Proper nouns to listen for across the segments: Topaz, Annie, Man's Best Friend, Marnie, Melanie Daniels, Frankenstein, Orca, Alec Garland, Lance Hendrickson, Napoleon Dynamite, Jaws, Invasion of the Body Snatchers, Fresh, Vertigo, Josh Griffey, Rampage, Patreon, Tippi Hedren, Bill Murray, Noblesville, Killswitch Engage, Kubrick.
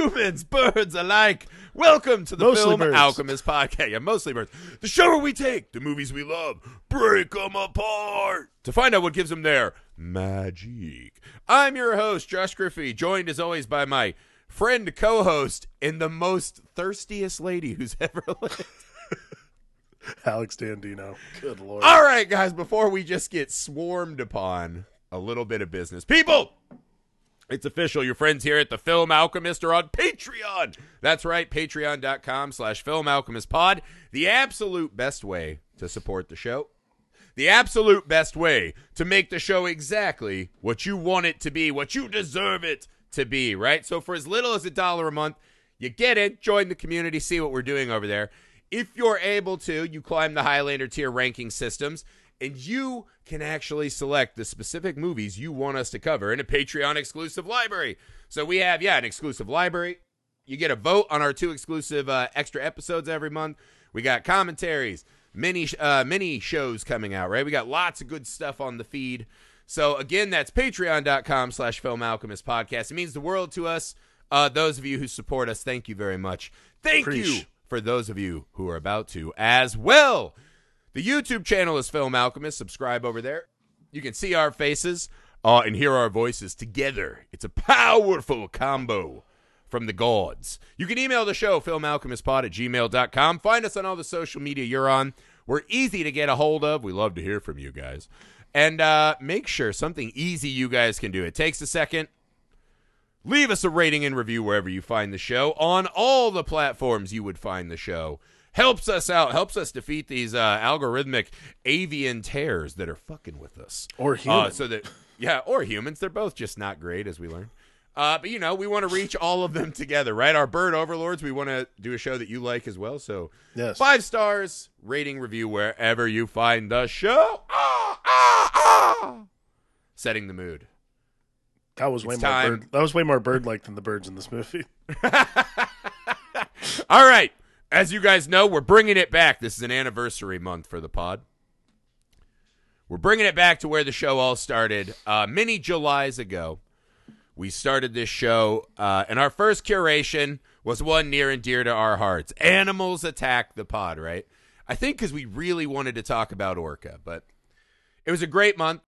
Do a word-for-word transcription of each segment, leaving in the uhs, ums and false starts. humans, birds alike. Welcome to the mostly Film birds. Alchemist podcast. Yeah, mostly birds. The show where we take the movies we love, break them apart to find out what gives them their magic. I'm your host, Josh Griffey, joined as always by my friend, co-host, and the most thirstiest lady who's ever lived. Alex Dandino. Good Lord. All right, guys, before we just get swarmed upon, a little bit of business. People, it's official. Your friends here at the Film Alchemist are on Patreon. That's right, patreon.com slash Film Alchemist Pod. The absolute best way to support the show. The absolute best way to make the show exactly what you want it to be, what you deserve it to be, right? So for as little as a dollar a month, you get it. Join the community. See what we're doing over there. If you're able to, you climb the Highlander tier ranking systems, and you can actually select the specific movies you want us to cover in a Patreon-exclusive library. So we have, yeah, an exclusive library. You get a vote on our two exclusive uh, extra episodes every month. We got commentaries, mini, uh, mini shows coming out, right? We got lots of good stuff on the feed. So, again, that's patreon.com slash Film Alchemist Podcast. It means the world to us. Uh, those of you who support us, thank you very much. Thank Preach. you. For those of you who are about to as well. The YouTube channel is Film Alchemist. Subscribe over there. You can see our faces uh, and hear our voices together. It's a powerful combo from the gods. You can email the show, filmalchemistpod at gmail dot com. Find us on all the social media you're on. We're easy to get a hold of. We love to hear from you guys. And uh, make sure something easy you guys can do. It takes a second. Leave us a rating and review wherever you find the show. On all the platforms you would find the show. Helps us out. Helps us defeat these uh, algorithmic avian tares that are fucking with us. Or humans. Uh, so that, yeah, or humans. They're both just not great, as we learn. Uh, but, you know, we want to reach all of them together, right? Our bird overlords, we want to do a show that you like as well. So, yes. Five stars, rating, review wherever you find the show. Ah, ah, ah. Setting the mood. That was, way more bird, that was way more bird-like than the birds in this movie. All right. As you guys know, we're bringing it back. This is an anniversary month for the pod. We're bringing it back to where the show all started uh, many Julys ago. We started this show, uh, and our first curation was one near and dear to our hearts. Animals Attack the Pod, right? I think because we really wanted to talk about Orca, but it was a great month.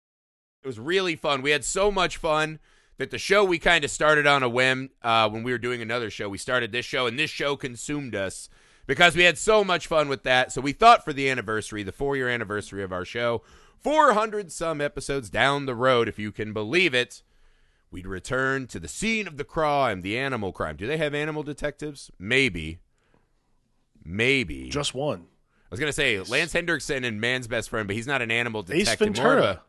It was really fun. We had so much fun. That the show we kind of started on a whim uh, when we were doing another show. We started this show, and this show consumed us because we had so much fun with that. So we thought for the anniversary, the four-year anniversary of our show, four hundred some episodes down the road, if you can believe it, we'd return to the scene of the crime, the animal crime. Do they have animal detectives? Maybe. Maybe. Just one. I was going to say Lance Hendrickson in Man's Best Friend, but he's not an animal detective. Ace Ventura.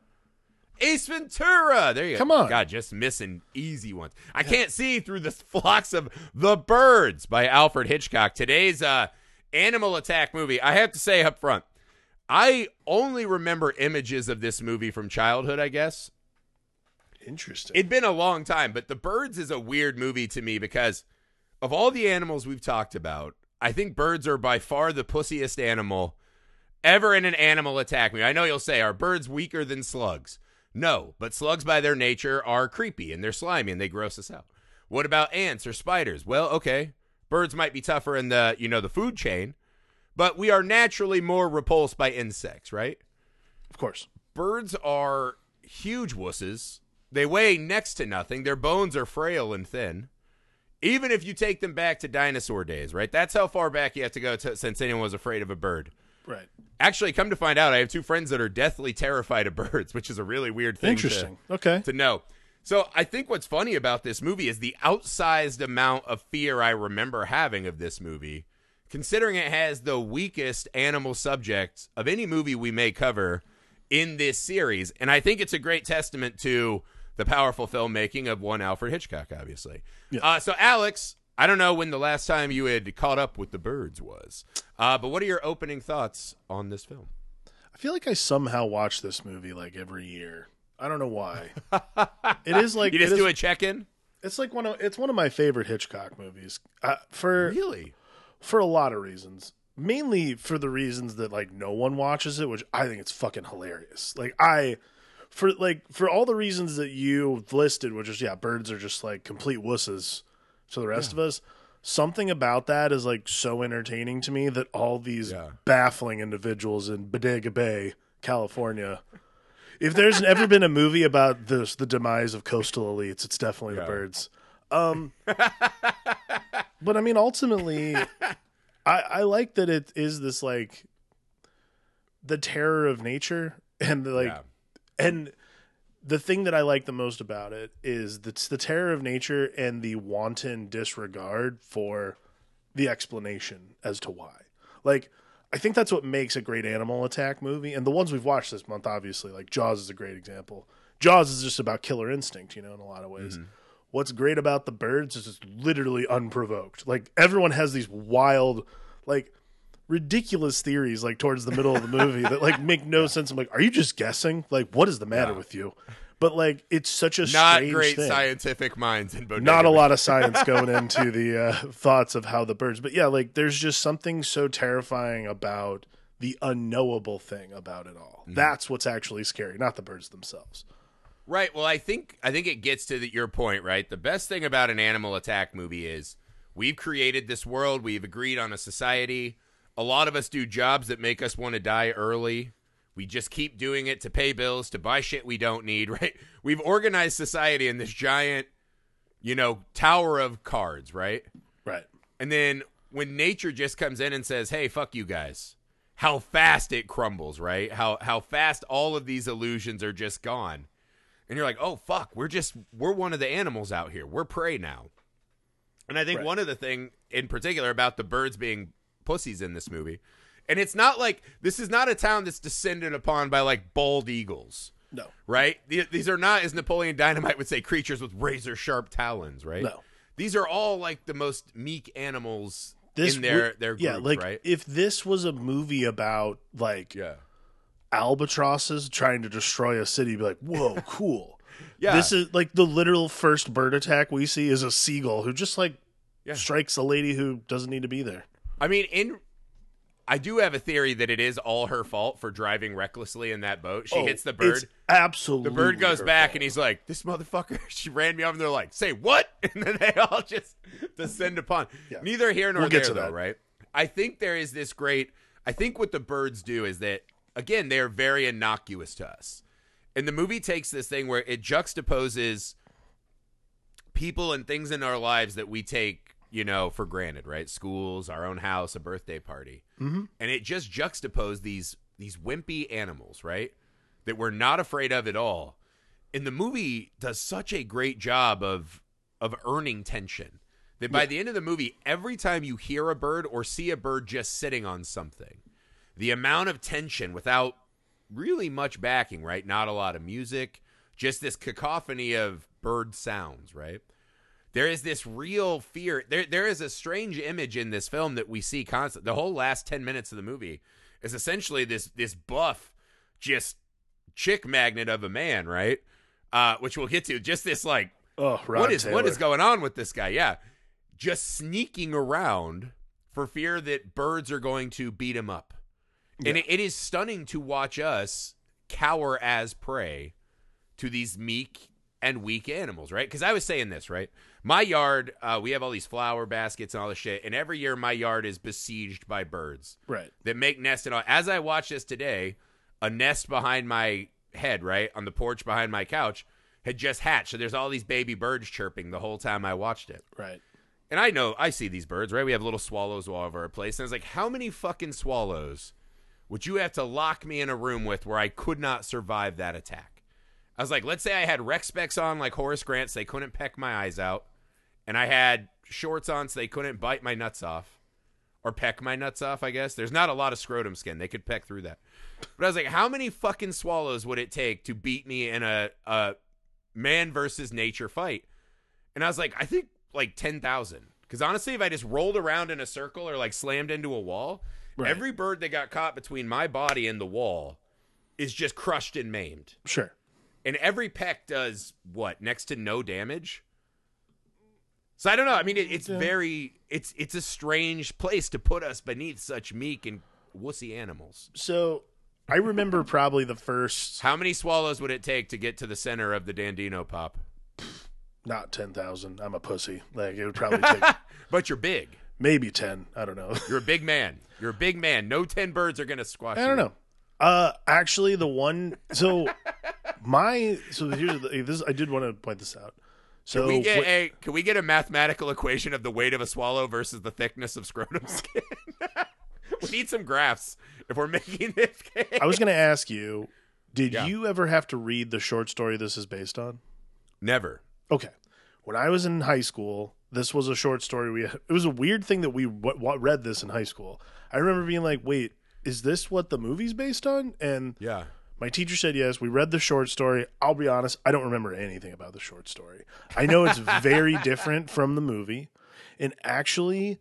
Ace Ventura. There you go. Come on. God, just missing easy ones. I Can't See Through the Flocks of the Birds by Alfred Hitchcock. Today's uh, animal attack movie. I have to say up front, I only remember images of this movie from childhood, I guess. Interesting. It'd been a long time, but The Birds is a weird movie to me because of all the animals we've talked about, I think birds are by far the pussiest animal ever in an animal attack movie. I know you'll say, are birds weaker than slugs? No, but slugs by their nature are creepy, and they're slimy, and they gross us out. What about ants or spiders? Well, okay, birds might be tougher in the, you know, the food chain, but we are naturally more repulsed by insects, right? Of course. Birds are huge wusses. They weigh next to nothing. Their bones are frail and thin. Even if you take them back to dinosaur days, right? That's how far back you have to go to, since anyone was afraid of a bird. Right. Actually, come to find out, I have two friends that are deathly terrified of birds, which is a really weird thing Interesting. To, okay. to know. So I think what's funny about this movie is the outsized amount of fear I remember having of this movie, considering it has the weakest animal subject of any movie we may cover in this series. And I think it's a great testament to the powerful filmmaking of one Alfred Hitchcock, obviously. Yeah. Uh, so, Alex... I don't know when the last time you had caught up with The Birds was, uh, but what are your opening thoughts on this film? I feel like I somehow watch this movie like every year. I don't know why. It is like you just do is, a check-in. It's like one of it's one of my favorite Hitchcock movies. Uh, for really, for a lot of reasons, mainly for the reasons that like no one watches it, which I think it's fucking hilarious. Like I. For like for all the reasons that you listed, which is yeah, birds are just like complete wusses. to the rest yeah. of us. Something about that is like so entertaining to me that all these yeah. baffling individuals in Bodega Bay, California. If there's ever been a movie about this, the demise of coastal elites, it's definitely yeah. the birds. Um, but I mean, ultimately, I, I like that it is this like the terror of nature and the, like, yeah. and the thing that I like the most about it is that's the terror of nature and the wanton disregard for the explanation as to why. Like, I think that's what makes a great animal attack movie. And the ones we've watched this month, obviously, like Jaws is a great example. Jaws is just about killer instinct, you know, in a lot of ways. Mm-hmm. What's great about the birds is it's literally unprovoked. Like, everyone has these wild, like, ridiculous theories, like, towards the middle of the movie that, like, make no yeah. sense. I'm like, are you just guessing? Like, what is the matter yeah. with you? But, like, it's such a Not strange great thing. Scientific minds in Bodega Not a Bay. Lot of science going into the uh, thoughts of how the birds. But, yeah, like, there's just something so terrifying about the unknowable thing about it all. Mm-hmm. That's what's actually scary, not the birds themselves. Right. Well, I think I think it gets to the, your point, right? The best thing about an animal attack movie is we've created this world. We've agreed on a society. A lot of us do jobs that make us want to die early. We just keep doing it to pay bills, to buy shit we don't need, right? We've organized society in this giant, you know, tower of cards, right? Right. And then when nature just comes in and says, hey, fuck you guys, how fast it crumbles, right? How how fast all of these illusions are just gone. And you're like, oh, fuck, we're just, we're one of the animals out here. We're prey now. And I think right. one of the thing in particular about the birds being pussies in this movie, and it's not like, this is not a town that's descended upon by, like, bald eagles. No. Right? These are not, as Napoleon Dynamite would say, creatures with razor-sharp talons, right? No. These are all, like, the most meek animals this in their, their group, yeah, like, right? If this was a movie about, like... yeah. albatrosses trying to destroy a city, be like, whoa, cool. Yeah, this is like the literal first bird attack we see is a seagull who just like yeah. strikes a lady who doesn't need to be there. I mean, in I do have a theory that it is all her fault for driving recklessly in that boat. She oh, hits the bird. Absolutely, the bird goes back fault. And he's like, this motherfucker, she ran me over. And they're like, say what? And then they all just descend upon yeah. neither here nor we'll there, though, that. Right? I think there is this great. I think what the birds do is that. Again, they are very innocuous to us. And the movie takes this thing where it juxtaposes people and things in our lives that we take, you know, for granted, right? Schools, our own house, a birthday party. Mm-hmm. And it just juxtaposed these these wimpy animals, right? That we're not afraid of at all. And the movie does such a great job of of earning tension that by yeah. the end of the movie, every time you hear a bird or see a bird just sitting on something, the amount of tension without really much backing, right? Not a lot of music, just this cacophony of bird sounds, right? There is this real fear. There, there is a strange image in this film that we see constantly. The whole last ten minutes of the movie is essentially this this buff, just chick magnet of a man, right? Uh, which we'll get to. Just this like, oh, Rob what is Taylor. What is going on with this guy? Yeah, just sneaking around for fear that birds are going to beat him up. And yeah. it, it is stunning to watch us cower as prey to these meek and weak animals, right? Because I was saying this, right? My yard, uh, we have all these flower baskets and all this shit, and every year my yard is besieged by birds right. that make nests and all. As I watch this today, a nest behind my head, right, on the porch behind my couch, had just hatched. So there's all these baby birds chirping the whole time I watched it. Right. And I know, I see these birds, right? We have little swallows all over our place. And I was like, how many fucking swallows would you have to lock me in a room with where I could not survive that attack? I was like, let's say I had rec specs on like Horace Grant so they couldn't peck my eyes out, and I had shorts on so they couldn't bite my nuts off, or peck my nuts off, I guess. There's not a lot of scrotum skin. They could peck through that. But I was like, how many fucking swallows would it take to beat me in a, a man versus nature fight? And I was like, I think like ten thousand. Because honestly, if I just rolled around in a circle or like slammed into a wall... Right. Every bird that got caught between my body and the wall is just crushed and maimed. Sure. And every peck does, what, next to no damage? So I don't know. I mean, it, it's yeah. very, it's it's a strange place to put us beneath such meek and wussy animals. So I remember probably the first. How many swallows would it take to get to the center of the Dandino pop? not ten thousand. I'm a pussy. Like, it would probably take... But you're big. Maybe ten. I don't know. You're a big man. You're a big man. No ten birds are going to squash you. I don't you. know. Uh, actually, the one... So, my... So, here's the... This, I did want to point this out. So, can we get a, can we get a mathematical equation of the weight of a swallow versus the thickness of scrotum skin? We need some graphs if we're making this game. I was going to ask you, did yeah. you ever have to read the short story this is based on? Never. Okay. When I was in high school, this was a short story. We It was a weird thing that we w- w- read this in high school. I remember being like, wait, is this what the movie's based on? And yeah. my teacher said yes. We read the short story. I'll be honest, I don't remember anything about the short story. I know it's very different from the movie. And actually...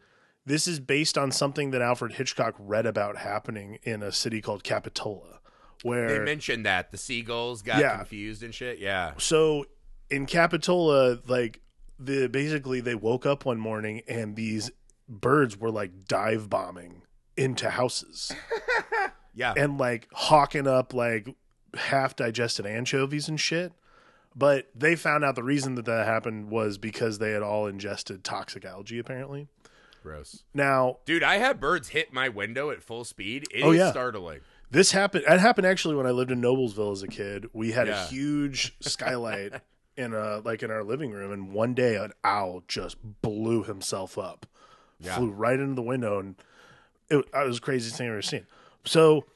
This is based on something that Alfred Hitchcock read about happening in a city called Capitola, where they mentioned that the seagulls got yeah. confused and shit. Yeah. So in Capitola, like the basically they woke up one morning and these birds were like dive bombing into houses. yeah. And like hawking up like half digested anchovies and shit. But they found out the reason that that happened was because they had all ingested toxic algae, apparently. Gross. Now, dude, I had birds hit my window at full speed. It oh, is yeah. startling. This happened. It happened actually when I lived in Noblesville as a kid. We had yeah. a huge skylight in a like in our living room, and one day an owl just blew himself up, yeah. flew right into the window, and it, it was the craziest thing I've ever seen. So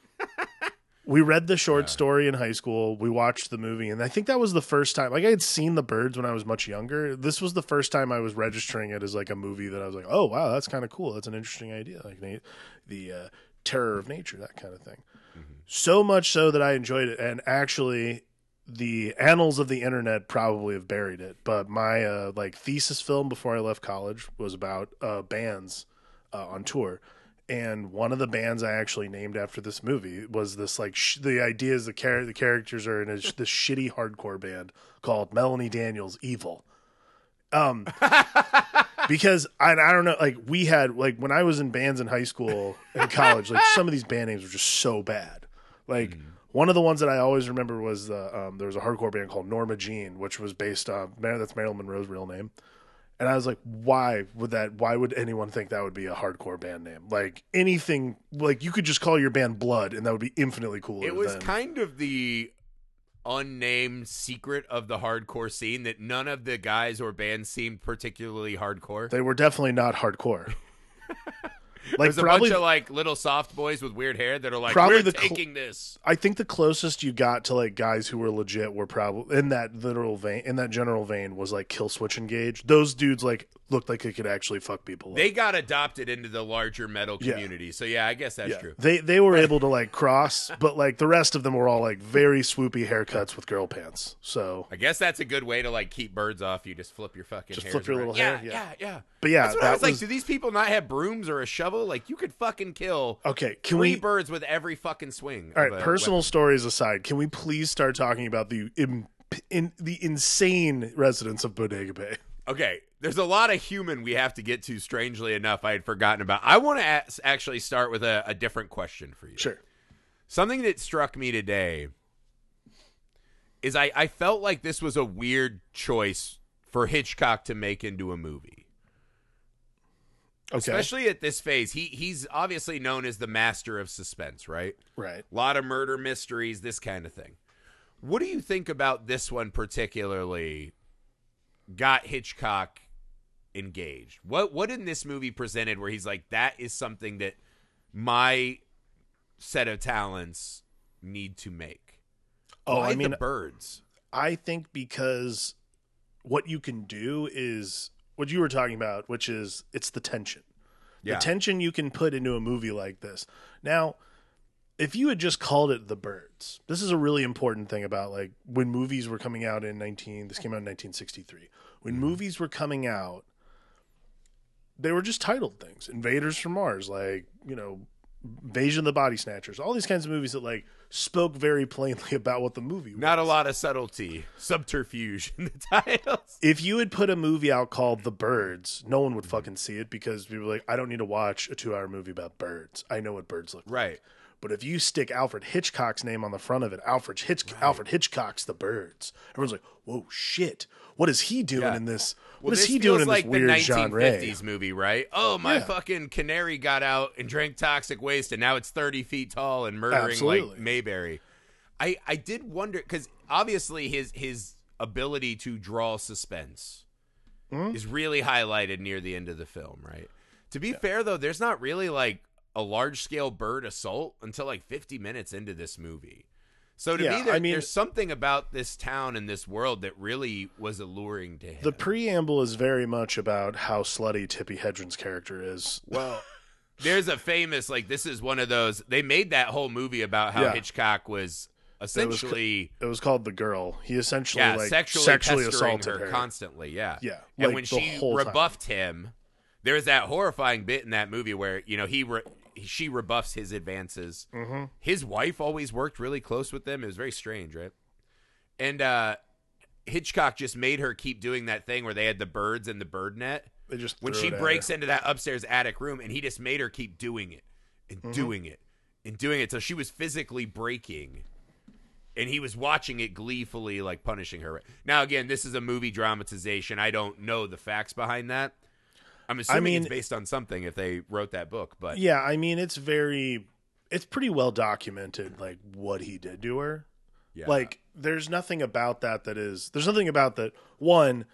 we read the short yeah. story in high school. We watched the movie, and I think that was the first time. Like, I had seen the birds when I was much younger. This was the first time I was registering it as, like, a movie that I was like, oh, wow, that's kind of cool. That's an interesting idea. Like, na- the uh, terror of nature, that kind of thing. Mm-hmm. So much so that I enjoyed it. And actually, the annals of the internet probably have buried it. But my, uh, like, thesis film before I left college was about uh, bands uh, on tour. And one of the bands I actually named after this movie was this, like, sh- the idea is the, char- the characters are in a sh- this shitty hardcore band called Melanie Daniels Evil. Um, because I, I don't know, like, we had, like, when I was in bands in high school and college, like, some of these band names were just so bad. Like, mm. one of the ones that I always remember was the, um, there was a hardcore band called Norma Jean, which was based on, that's Marilyn Monroe's real name. And I was like, why would that, why would anyone think that would be a hardcore band name? Like, anything, like, you could just call your band Blood, and that would be infinitely cooler. It was than... kind of the unnamed secret of the hardcore scene that none of the guys or bands seemed particularly hardcore. They were definitely not hardcore. Like, there's a probably, bunch of, like, little soft boys with weird hair that are like, probably we're the taking cl- this. I think the closest you got to, like, guys who were legit were probably, in that literal vein, in that general vein, was, like, Killswitch Engage. Those dudes, like, looked like they could actually fuck people up. They got adopted into the larger metal community, yeah. so, yeah, I guess that's yeah. true. They they were able to, like, cross, but, like, the rest of them were all, like, very swoopy haircuts with girl pants, so. I guess that's a good way to, like, keep birds off you. Just flip your fucking hair. Just flip your around. Little yeah, hair. Yeah, yeah, yeah. But, yeah, that's what that I was, was like, do these people not have brooms or a shovel? Like, you could fucking kill okay, can three we, birds with every fucking swing. All right, personal weapon. Stories aside, can we please start talking about the in, in, the insane residents of Bodega Bay? Okay, there's a lot of human we have to get to, strangely enough, I had forgotten about. I want to ask, actually start with a, a different question for you. Sure. Something that struck me today is I, I felt like this was a weird choice for Hitchcock to make into a movie. Okay. Especially at this phase, he he's obviously known as the master of suspense, right? Right. A lot of murder mysteries, this kind of thing. What do you think about this one particularly got Hitchcock engaged? What what in this movie presented where he's like, that is something that my set of talents need to make? Oh, Why I mean, the birds. I think because what you can do is... what you were talking about, which is it's the tension, yeah. the tension you can put into a movie like this. Now, if you had just called it The Birds, this is a really important thing about like when movies were coming out in nineteen, this came out in nineteen sixty-three, when mm-hmm. movies were coming out, they were just titled things. Invaders from Mars, like, you know, Invasion of the Body Snatchers, all these kinds of movies that like spoke very plainly about what the movie was. Not a lot of subtlety, subterfuge in the titles. If you had put a movie out called The Birds, no one would fucking see it because people were like, I don't need to watch a two hour movie about birds. I know what birds look like. Right. But if you stick Alfred Hitchcock's name on the front of it, Alfred Hitch- right. Alfred Hitchcock's The Birds. Everyone's like, whoa, shit. What is he doing yeah. in this? What well, is this he doing in like this weird genre? Feels like the nineteen fifties movie, right? Oh, my yeah. fucking canary got out and drank toxic waste, and now it's thirty feet tall and murdering Absolutely. like Mayberry. I, I did wonder, because obviously his, his ability to draw suspense mm-hmm. is really highlighted near the end of the film, right? To be yeah. fair, though, there's not really like a large-scale bird assault until like fifty minutes into this movie. So to yeah, me, there, I mean, there's something about this town and this world that really was alluring to him. The preamble is very much about how slutty Tippi Hedren's character is. Well, there's a famous, like, this is one of those, they made that whole movie about how yeah. Hitchcock was essentially... It was, it was called The Girl. He essentially, yeah, like, sexually, sexually assaulted her, her constantly, yeah. Yeah, and like when she rebuffed time. him, there's that horrifying bit in that movie where, you know, he... Re- she rebuffs his advances. Mm-hmm. His wife always worked really close with them. It was very strange, right? And uh, Hitchcock just made her keep doing that thing where they had the birds and the bird net. They just when she breaks into that upstairs attic room, and he just made her keep doing it and mm-hmm. doing it and doing it. So she was physically breaking, and he was watching it gleefully, like punishing her. Now, again, this is a movie dramatization. I don't know the facts behind that. I'm assuming I mean, it's based on something if they wrote that book, but yeah, I mean, it's very, it's pretty well documented, like what he did to her. Yeah. Like there's nothing about that that is, there's nothing about that. One,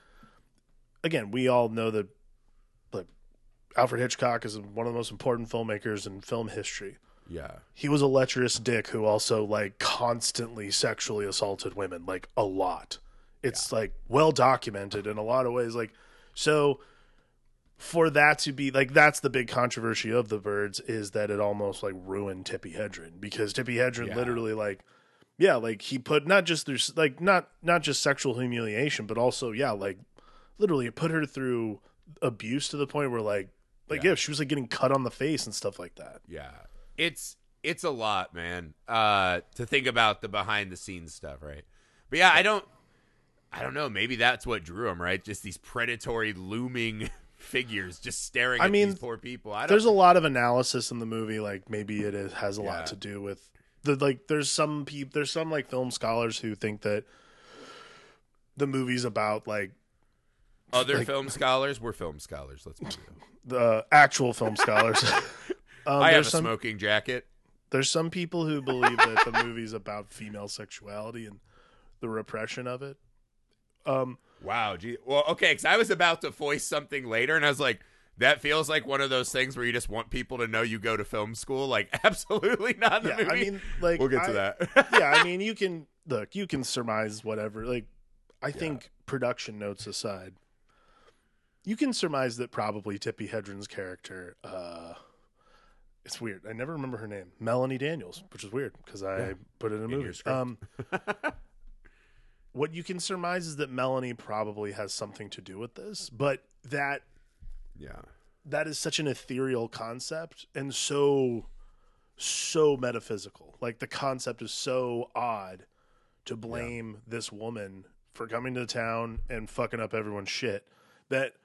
again, we all know that like, Alfred Hitchcock is one of the most important filmmakers in film history. Yeah. He was a lecherous dick who also like constantly sexually assaulted women, like a lot. It's yeah. like well documented in a lot of ways. Like, so for that to be like, that's the big controversy of The Birds is that it almost like ruined Tippi Hedren, because Tippi Hedren yeah. literally like, yeah, like he put not just through like not, not just sexual humiliation, but also, yeah, like literally it put her through abuse to the point where like, like, yeah, yeah she was like getting cut on the face and stuff like that. Yeah. It's, it's a lot, man, uh, to think about the behind the scenes stuff. Right. But yeah, I don't, I don't know. Maybe that's what drew him, right? Just these predatory looming figures just staring I at mean, these poor people. I don't there's know. a lot of analysis in the movie. Like maybe it is, has a yeah. lot to do with the, like there's some people, there's some like film scholars who think that the movie's about like other like, film scholars. We're film scholars. Let's move on. The actual film scholars. um, I have a some, smoking jacket. There's some people who believe that the movie's about female sexuality and the repression of it. Um, Wow. Gee, well, okay, because I was about to voice something later, and I was like, that feels like one of those things where you just want people to know you go to film school. Like, absolutely not in the yeah, movie. I mean, like, we'll get I, to that. yeah, I mean, you can, look, you can surmise whatever. Like, I yeah. think production notes aside, you can surmise that probably Tippi Hedren's character, uh, it's weird. I never remember her name. Melanie Daniels, which is weird because I yeah. put it in a in movie. Um What you can surmise is that Melanie probably has something to do with this, but that yeah, that is such an ethereal concept and so, so metaphysical. Like the concept is so odd to blame yeah. this woman for coming to town and fucking up everyone's shit that,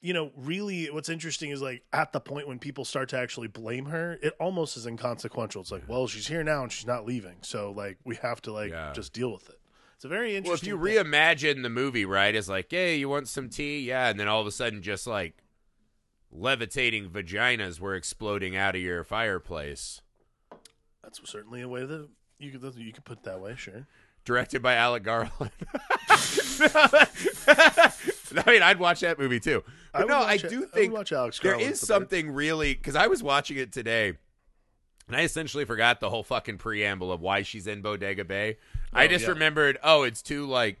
you know, really what's interesting is like at the point when people start to actually blame her, it almost is inconsequential. It's like, well, she's here now and she's not leaving. So like, we have to like yeah. just deal with it. It's a very interesting. Well, if you thing. reimagine the movie, right, it's like, hey, you want some tea? Yeah, and then all of a sudden, just like levitating vaginas were exploding out of your fireplace. That's certainly a way that you could you could put it that way, sure. Directed by Alec Garland. I mean, I'd watch that movie too. But I no, I do it, think I watch Alex there Garland's is the something bird. really because I was watching it today. And I essentially forgot the whole fucking preamble of why she's in Bodega Bay. Oh, I just yeah. remembered, oh, it's two, like,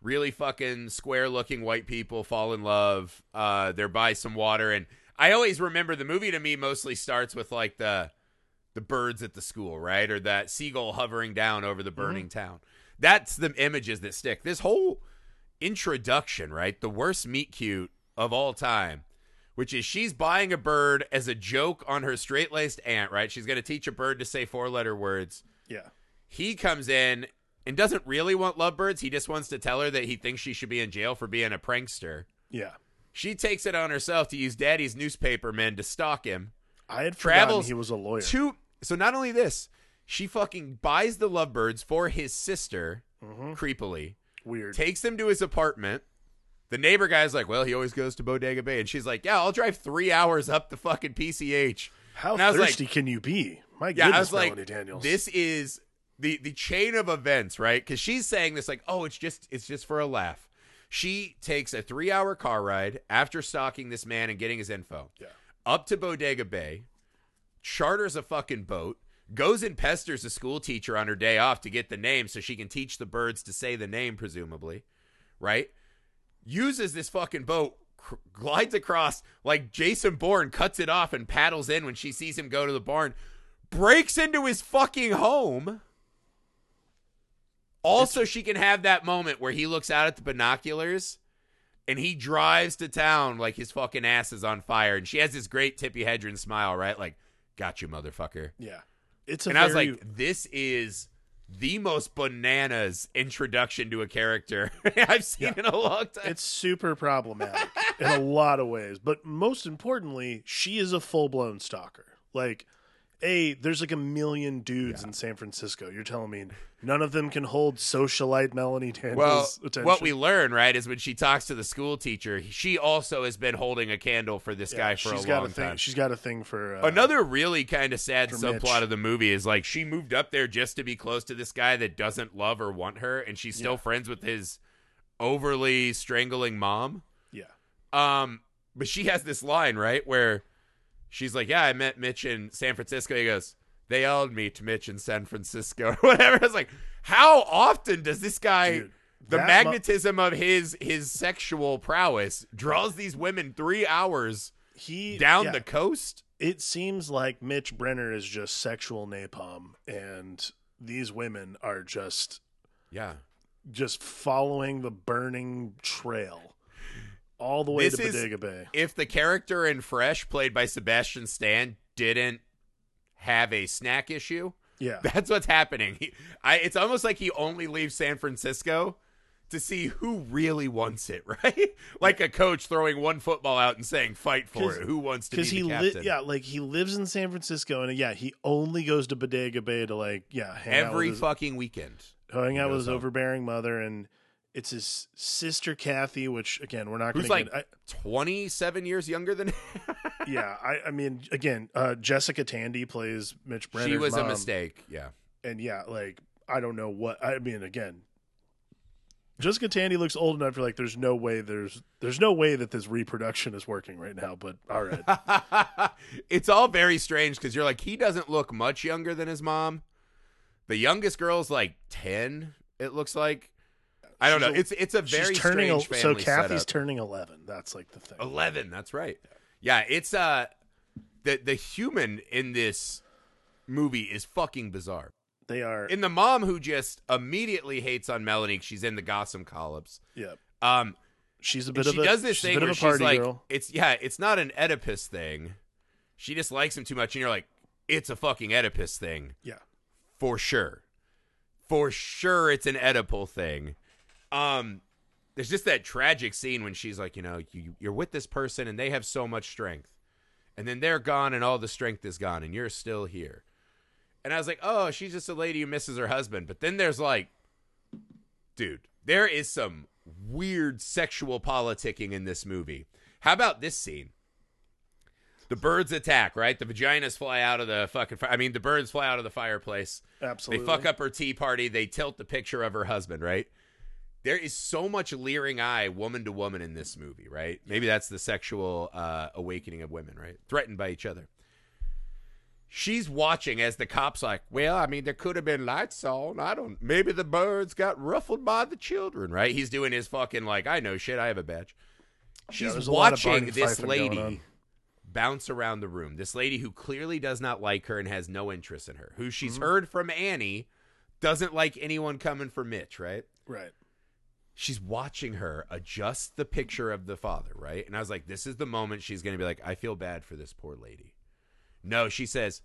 really fucking square-looking white people fall in love. Uh, they're by some water. And I always remember the movie to me mostly starts with, like, the the birds at the school, right? Or that seagull hovering down over the burning mm-hmm. town. That's the images that stick. This whole introduction, right? The worst meet-cute of all time. Which is she's buying a bird as a joke on her straight-laced aunt, right? She's going to teach a bird to say four-letter words. Yeah. He comes in and doesn't really want lovebirds. He just wants to tell her that he thinks she should be in jail for being a prankster. Yeah. She takes it on herself to use daddy's newspaper men to stalk him. I had forgotten he was a lawyer. To, So not only this, she fucking buys the Lovebirds for his sister, mm-hmm. creepily. Weird. Takes them to his apartment. The neighbor guy's like, well, he always goes to Bodega Bay. And she's like, yeah, I'll drive three hours up the fucking P C H. How thirsty like, can you be? My yeah, goodness, I was like, Melanie Daniels. This is the, the chain of events, right? Because she's saying this like, oh, it's just it's just for a laugh. She takes a three-hour car ride after stalking this man and getting his info. Yeah. Up to Bodega Bay, charters a fucking boat, goes and pesters a school teacher on her day off to get the name so she can teach the birds to say the name, presumably, right? Uses this fucking boat, cr- glides across like Jason Bourne, cuts it off and paddles in when she sees him go to the barn, breaks into his fucking home. Also, she can have that moment where he looks out at the binoculars and he drives to town like his fucking ass is on fire. And she has this great Tippi Hedren smile, right? Like, got you, motherfucker. Yeah. It's a and very... I was like, this is the most bananas introduction to a character I've seen yeah. in a long time. It's super problematic in a lot of ways. But most importantly, she is a full-blown stalker. Like... A, there's like a million dudes yeah. in San Francisco. You're telling me none of them can hold socialite Melanie Daniels' well, attention. What we learn, right, is when she talks to the school teacher, she also has been holding a candle for this yeah, guy for she's a got long a thing, time. She's got a thing for... Uh, Another really kind of sad subplot Mitch. Of the movie is like she moved up there just to be close to this guy that doesn't love or want her, and she's still yeah. friends with his overly strangling mom. Yeah. Um, but she has this line, right, where... She's like, yeah, I met Mitch in San Francisco. He goes, they all meet Mitch in San Francisco or whatever. I was like, how often does this guy, dude, the magnetism mu- of his his sexual prowess draws these women three hours he, down yeah. the coast? It seems like Mitch Brenner is just sexual napalm, and these women are just, yeah, just following the burning trail. All the way this to Bodega is, Bay. If the character in Fresh, played by Sebastian Stan, didn't have a snack issue, yeah, that's what's happening. He, I, it's almost like he only leaves San Francisco to see who really wants it, right? Like yeah. a coach throwing one football out and saying, "Fight for it." Who wants to be he the captain? Li- yeah, like he lives in San Francisco, and yeah, he only goes to Bodega Bay to like, yeah, hang every out with fucking his, weekend, hang out with his home. Overbearing mother and. It's his sister, Kathy, which, again, we're not going to like get... Who's like twenty-seven years younger than him. Yeah, I, I mean, again, uh, Jessica Tandy plays Mitch Brenner's mom. She was mom. a mistake, yeah. And yeah, like, I don't know what... I mean, again, Jessica Tandy looks old enough for like, there's no way there's there's no way that this reproduction is working right now, but all right. It's all very strange because you're like, he doesn't look much younger than his mom. The youngest girl's like ten, it looks like. I don't know. It's it's a very turning, strange family So Kathy's setup. Turning eleven. That's like the thing. eleven. That's right. Yeah. yeah. It's uh, the the human in this movie is fucking bizarre. They are. In the mom who just immediately hates on Melanie. She's in the Gossip columns. Yeah. Um, she's a bit of she a. She does this thing a where a she's like, girl. It's yeah, it's not an Oedipus thing. She just likes him too much, and you're like, it's a fucking Oedipus thing. Yeah. For sure. For sure, it's an Oedipal thing. Um, there's just that tragic scene when she's like, you know, you, you're with this person and they have so much strength and then they're gone and all the strength is gone and you're still here. And I was like, oh, she's just a lady who misses her husband. But then there's like, dude, there is some weird sexual politicking in this movie. How about this scene? The birds attack, right? The vaginas fly out of the fucking fire. I mean, the birds fly out of the fireplace. Absolutely. They fuck up her tea party. They tilt the picture of her husband, right? There is so much leering eye woman to woman in this movie, right? Maybe that's the sexual uh, awakening of women, right? Threatened by each other. She's watching as the cop's like, well, I mean, there could have been lights on. I don't, maybe the birds got ruffled by the children, right? He's doing his fucking like, I know shit, I have a badge. She's yeah, watching this lady bounce around the room. This lady who clearly does not like her and has no interest in her, who she's mm-hmm. heard from Annie doesn't like anyone coming for Mitch, right? Right. She's watching her adjust the picture of the father, right? And I was like, this is the moment she's going to be like, I feel bad for this poor lady. No, she says,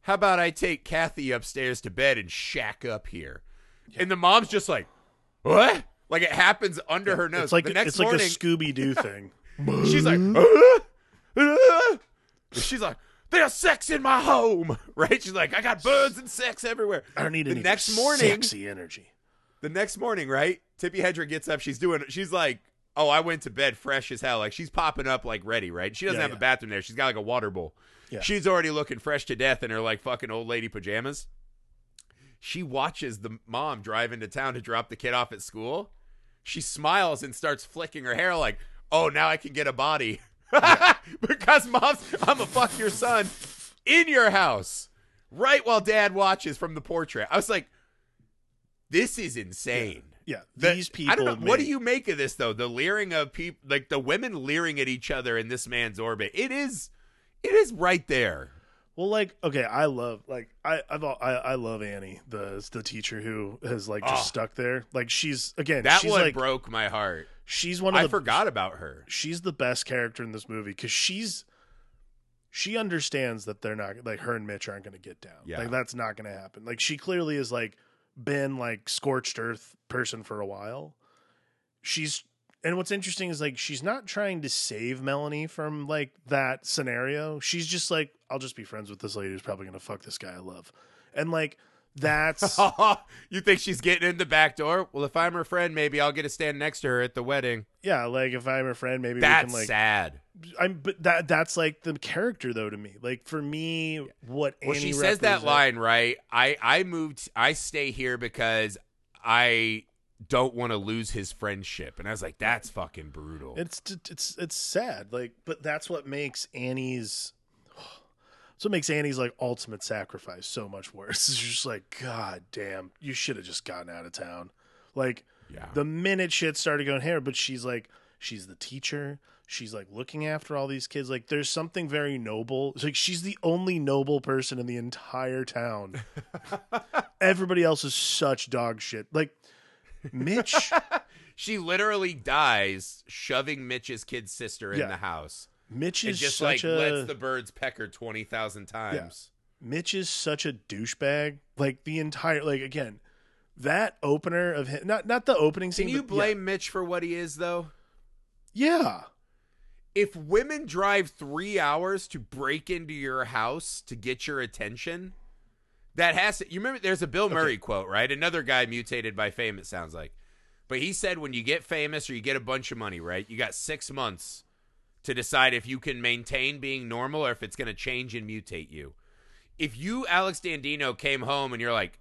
how about I take Kathy upstairs to bed and shack up here? Yeah. And the mom's just like, what? Like it happens under yeah, her nose. It's like, the next it's morning, like a Scooby-Doo thing. She's like, uh, uh, she's like, There's sex in my home, right? She's like, I got birds and sex everywhere. I don't need the any next morning, sexy energy. The next morning, right? Tippi Hedren gets up. She's doing. She's like, oh, I went to bed fresh as hell. Like she's popping up like ready, right? She doesn't yeah, have yeah. a bathroom there. She's got like a water bowl. Yeah. She's already looking fresh to death in her like fucking old lady pajamas. She watches the mom drive into town to drop the kid off at school. She smiles and starts flicking her hair like, oh, now I can get a body. Yeah. Because mom's, I'm a fuck your son in your house right while dad watches from the portrait. I was like, this is insane. Yeah, yeah. These the, people. I don't know. Made... What do you make of this though? The leering of people, like the women leering at each other in this man's orbit. It is, it is right there. Well, like, okay, I love, like, I, I've, I, I love Annie, the the teacher who has like just oh. stuck there. Like, she's again, that she's one like, broke my heart. She's one of I the, forgot about her. She's the best character in this movie because she's she understands that they're not like her and Mitch aren't going to get down. Yeah. Like that's not going to happen. Like she clearly has like been like scorched earth person for a while. She's and what's interesting is like she's not trying to save Melanie from like that scenario. She's just like, I'll just be friends with this lady who's probably going to fuck this guy I love. And like that's you think she's getting in the back door? Well, if I'm her friend, maybe I'll get to stand next to her at the wedding. Yeah, like if I'm her friend, maybe that's we can, like, sad. I'm but that that's like the character though to me. Like for me, what well, Annie she says that line right. I I moved. I stay here because I don't want to lose his friendship. And I was like, that's fucking brutal. It's it's it's sad. Like, but that's what makes Annie's. So it makes Annie's like ultimate sacrifice so much worse. It's just like, God damn, you should have just gotten out of town. Like yeah. the minute shit started going hair, but she's like, she's the teacher. She's like looking after all these kids. Like there's something very noble. It's like she's the only noble person in the entire town. Everybody else is such dog shit. Like Mitch. She literally dies shoving Mitch's kid sister in yeah. the house. Mitch is just such like a, lets the birds peck her twenty thousand times. Yeah. Mitch is such a douchebag. Like the entire, like again, that opener of him, not not the opening scene. Can you but, blame yeah. Mitch for what he is though? Yeah. If women drive three hours to break into your house to get your attention, that has to. You remember, there's a Bill Murray okay. quote, right? Another guy mutated by fame. It sounds like, but he said when you get famous or you get a bunch of money, right? You got six months. To decide if you can maintain being normal or if it's going to change and mutate you. If you, Alex Dandino, came home and you're like,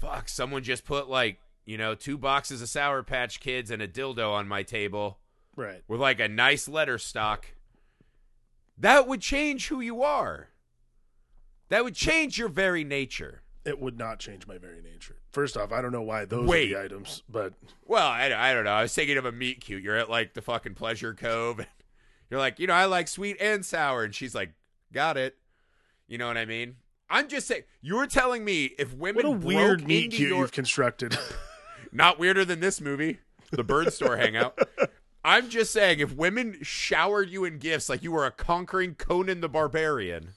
fuck, someone just put like, you know, two boxes of Sour Patch Kids and a dildo on my table. Right. With like a nice letter stock. That would change who you are. That would change your very nature. It would not change my very nature. First off, I don't know why those Wait. are the items, but. Well, I, I don't know. I was thinking of a meet cute. You're at like the fucking Pleasure Cove. You're like, you know, I like sweet and sour. And she's like, got it. You know what I mean? I'm just saying, you're telling me if women what a weird meet cute you've constructed. Not weirder than this movie, the Bird Store Hangout. I'm just saying, if women showered you in gifts like you were a conquering Conan the Barbarian,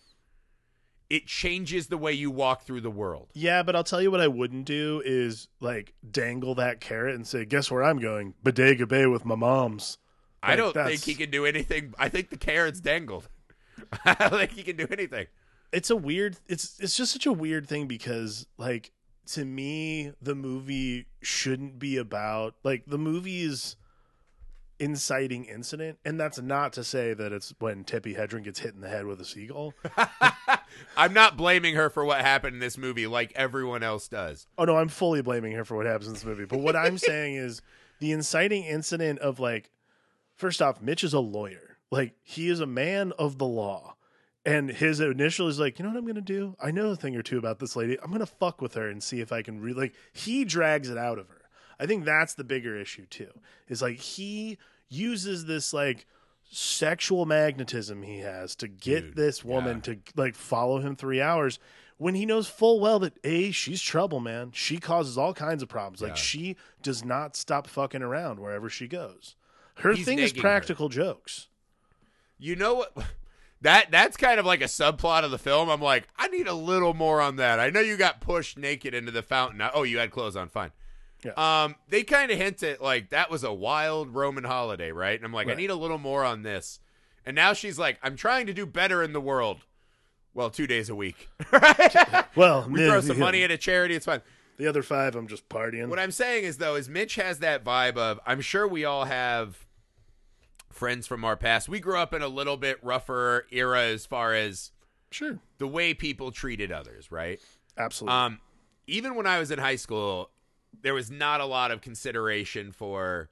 it changes the way you walk through the world. Yeah, but I'll tell you what I wouldn't do is, like, dangle that carrot and say, guess where I'm going? Bodega Bay with my moms. Like I don't think he can do anything. I think the carrot's dangled. I don't think he can do anything. It's a weird, it's it's just such a weird thing because, like, to me, the movie shouldn't be about, like, the movie's inciting incident. And that's not to say that it's when Tippi Hedren gets hit in the head with a seagull. I'm not blaming her for what happened in this movie like everyone else does. Oh, no, I'm fully blaming her for what happens in this movie. But what I'm saying is the inciting incident of, like, first off, Mitch is a lawyer. Like, he is a man of the law. And his initial is like, you know what I'm going to do? I know a thing or two about this lady. I'm going to fuck with her and see if I can really, like, he drags it out of her. I think that's the bigger issue, too, is, like, he uses this, like, sexual magnetism he has to get Dude, this woman yeah. to, like, follow him three hours when he knows full well that, A, she's trouble, man. She causes all kinds of problems. Yeah. Like, she does not stop fucking around wherever she goes. Her He's thing is practical her. jokes. You know what? That that's kind of like a subplot of the film. I'm like, I need a little more on that. I know you got pushed naked into the fountain. Oh, you had clothes on. Fine. Yeah. Um, they kind of hint at like that was a wild Roman holiday, right? And I'm like, right. I need a little more on this. And now she's like, I'm trying to do better in the world. Well, two days a week. Well, we throw some money at a charity. It's fine. The other five, I'm just partying. What I'm saying is, though, is Mitch has that vibe of, I'm sure we all have friends from our past. We grew up in a little bit rougher era as far as sure the way people treated others, right? Absolutely. Um, even when I was in high school, there was not a lot of consideration for,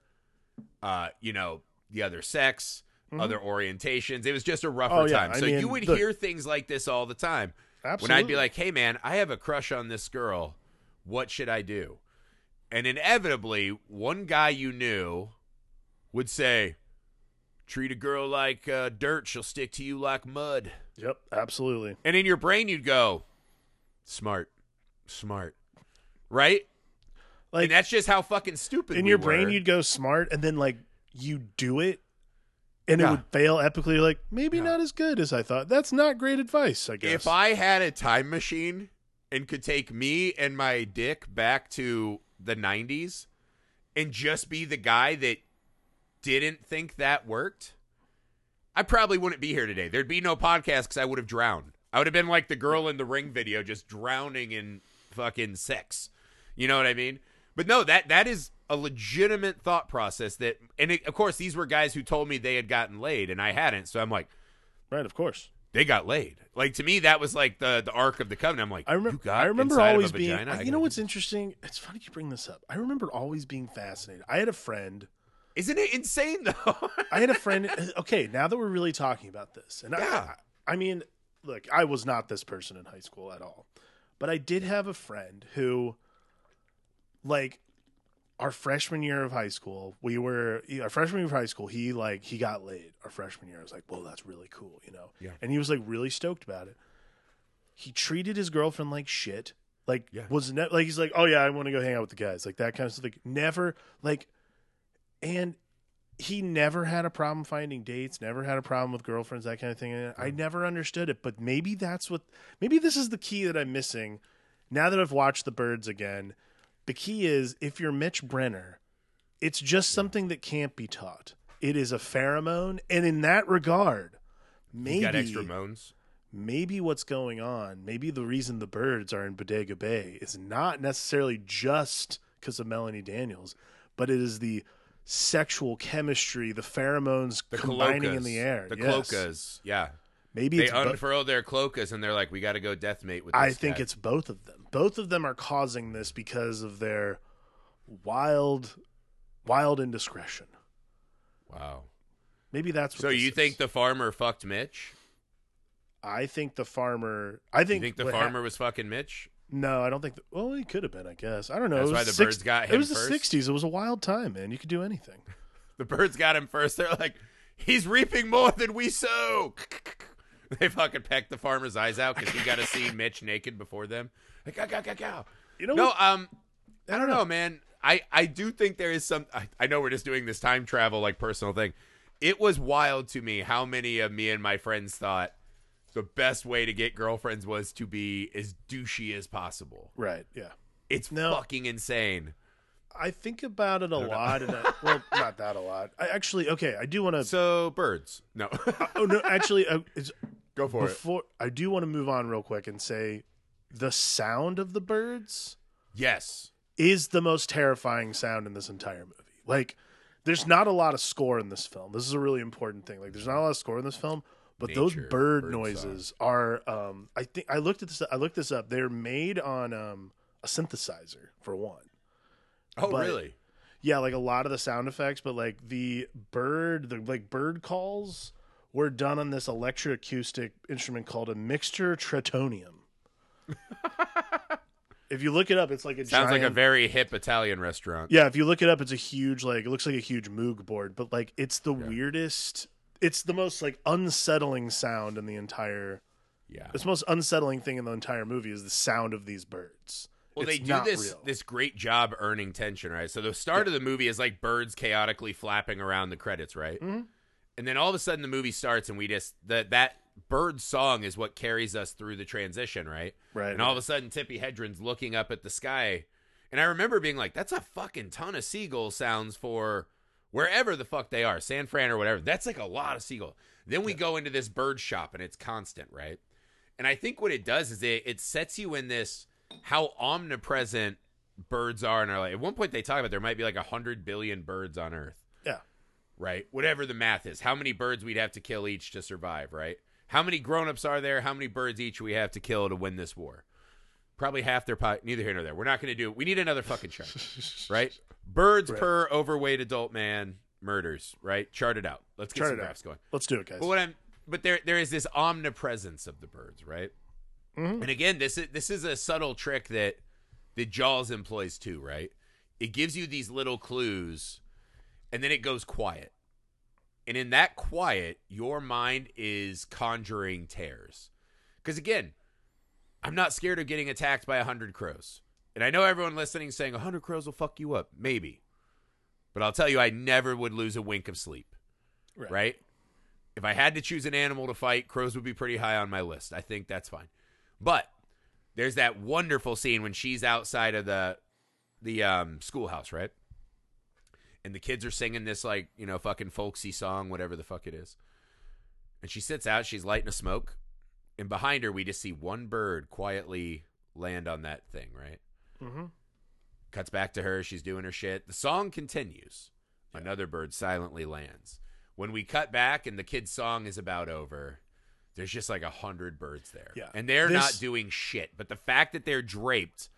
uh, you know, the other sex, mm-hmm. other orientations. It was just a rougher oh, yeah. time. I so mean, you would the... hear things like this all the time. Absolutely. When I'd be like, hey, man, I have a crush on this girl. What should I do? And inevitably, one guy you knew would say, treat a girl like uh, dirt. She'll stick to you like mud. Yep, absolutely. And in your brain, you'd go, smart, smart, right? Like, and that's just how fucking stupid in we your were. Brain you'd go smart, and then like you do it and yeah. it would fail epically. You're like, maybe yeah. not as good as I thought. That's not great advice, I guess. If I had a time machine and could take me and my dick back to the nineties and just be the guy that didn't think that worked, I probably wouldn't be here today. There'd be no podcast because I would have drowned. I would have been like the girl in the Ring video, just drowning in fucking sex. You know what I mean? But no, that that is a legitimate thought process. That, and it, of course, these were guys who told me they had gotten laid, and I hadn't. So I'm like, right, of course, they got laid. Like, to me, that was like the the Ark of the Covenant. I'm like, I remember, you got I remember always being. Vagina, you I know can... what's interesting? It's funny you bring this up. I remember always being fascinated. I had a friend. Isn't it insane though? I had a friend. Okay, now that we're really talking about this, and yeah. I, I mean, look, I was not this person in high school at all, but I did have a friend who. Like our freshman year of high school, we were our freshman year of high school. He like he got laid our freshman year. I was like, "Whoa, that's really cool," you know. Yeah. And he was like really stoked about it. He treated his girlfriend like shit. Like yeah. was ne- like he's like, "Oh yeah, I want to go hang out with the guys." Like that kind of stuff. Like never like, and he never had a problem finding dates. Never had a problem with girlfriends. That kind of thing. And yeah. I never understood it, but maybe that's what. Maybe this is the key that I'm missing. Now that I've watched The Birds again. The key is, if you're Mitch Brenner, it's just something that can't be taught. It is a pheromone, and in that regard, maybe you got extra moans. Maybe what's going on, maybe the reason the birds are in Bodega Bay is not necessarily just because of Melanie Daniels, but it is the sexual chemistry, the pheromones the combining cloacas, in the air. The yes. cloacas, yeah. Maybe they it's unfurl bo- their cloacas and they're like, we got to go deathmate with this I think guy. It's both of them. Both of them are causing this because of their wild, wild indiscretion. Wow. Maybe that's what So you is. think the farmer fucked Mitch? I think the farmer... I think, you think the farmer ha- was fucking Mitch? No, I don't think... The, well, he could have been, I guess. I don't know. That's why the six, birds got him first. It was first. the sixties. It was a wild time, man. You could do anything. The birds got him first. They're like, he's reaping more than we sow. They fucking pecked the farmer's eyes out because he got to see Mitch naked before them. Like, go, go, go, go. You know, no, what? um, I don't, I don't know. know, man. I, I do think there is some. I, I know we're just doing this time travel like personal thing. It was wild to me how many of me and my friends thought the best way to get girlfriends was to be as douchey as possible. Right. Yeah. It's no. fucking insane. I think about it a lot. And I, well, not that a lot. I actually, okay, I do want to. So, birds. No. oh, no, actually. Uh, it's, Go for before, it. I do want to move on real quick and say the sound of the birds. Yes. Is the most terrifying sound in this entire movie. Like, there's not a lot of score in this film. This is a really important thing. Like, there's not a lot of score in this film, but Nature, those bird, bird noises song. are, um, I think, I looked at this, I looked this up. They're made on um, a synthesizer, for one. Oh, but, really? Yeah, like a lot of the sound effects, but like the bird, the like bird calls were done on this electroacoustic instrument called a mixturetrautonium. If you look it up, it's like a Sounds giant, like a very hip Italian restaurant. Yeah, if you look it up, it's a huge, like, it looks like a huge Moog board, but like it's the yeah. weirdest, it's the most like unsettling sound in the entire, yeah. it's the most unsettling thing in the entire movie is the sound of these birds. Well, it's they do this real. this great job earning tension, right? So the start yeah. of the movie is like birds chaotically flapping around the credits, right? Mm-hmm. And then all of a sudden the movie starts and we just that that bird song is what carries us through the transition, right? Right. And all of a sudden Tippi Hedren's looking up at the sky. And I remember being like, that's a fucking ton of seagull sounds for wherever the fuck they are, San Fran or whatever. That's like a lot of seagull. Then we yeah. go into this bird shop and it's constant, right? And I think what it does is it, it sets you in this how omnipresent birds are in our life. At one point they talk about there might be like one hundred billion birds on Earth. Yeah. Right? Whatever the math is. How many birds we'd have to kill each to survive, right? How many grown-ups are there? How many birds each we have to kill to win this war? Probably half their pot. Neither here nor there. We're not going to do it. We need another fucking chart, right? Birds right. per overweight adult man murders, right? Chart it out. Let's get chart some graphs out. going. Let's do it, guys. But what I'm, but there, there is this omnipresence of the birds, right? Mm-hmm. And again, this is this is a subtle trick that the Jaws employs too, right? It gives you these little clues, and then it goes quiet. And in that quiet, your mind is conjuring tears. Because again, I'm not scared of getting attacked by one hundred crows. And I know everyone listening is saying one hundred crows will fuck you up. Maybe. But I'll tell you, I never would lose a wink of sleep. Right? right? If I had to choose an animal to fight, crows would be pretty high on my list. I think that's fine. But there's that wonderful scene when she's outside of the the um, schoolhouse, right? And the kids are singing this, like, you know, fucking folksy song, whatever the fuck it is. And she sits out. She's lighting a smoke. And behind her, we just see one bird quietly land on that thing, right? Mm-hmm. Cuts back to her. She's doing her shit. The song continues. Yeah. Another bird silently lands. When we cut back and the kid's song is about over, there's just like a hundred birds there. Yeah. And they're this... not doing shit. But the fact that they're draped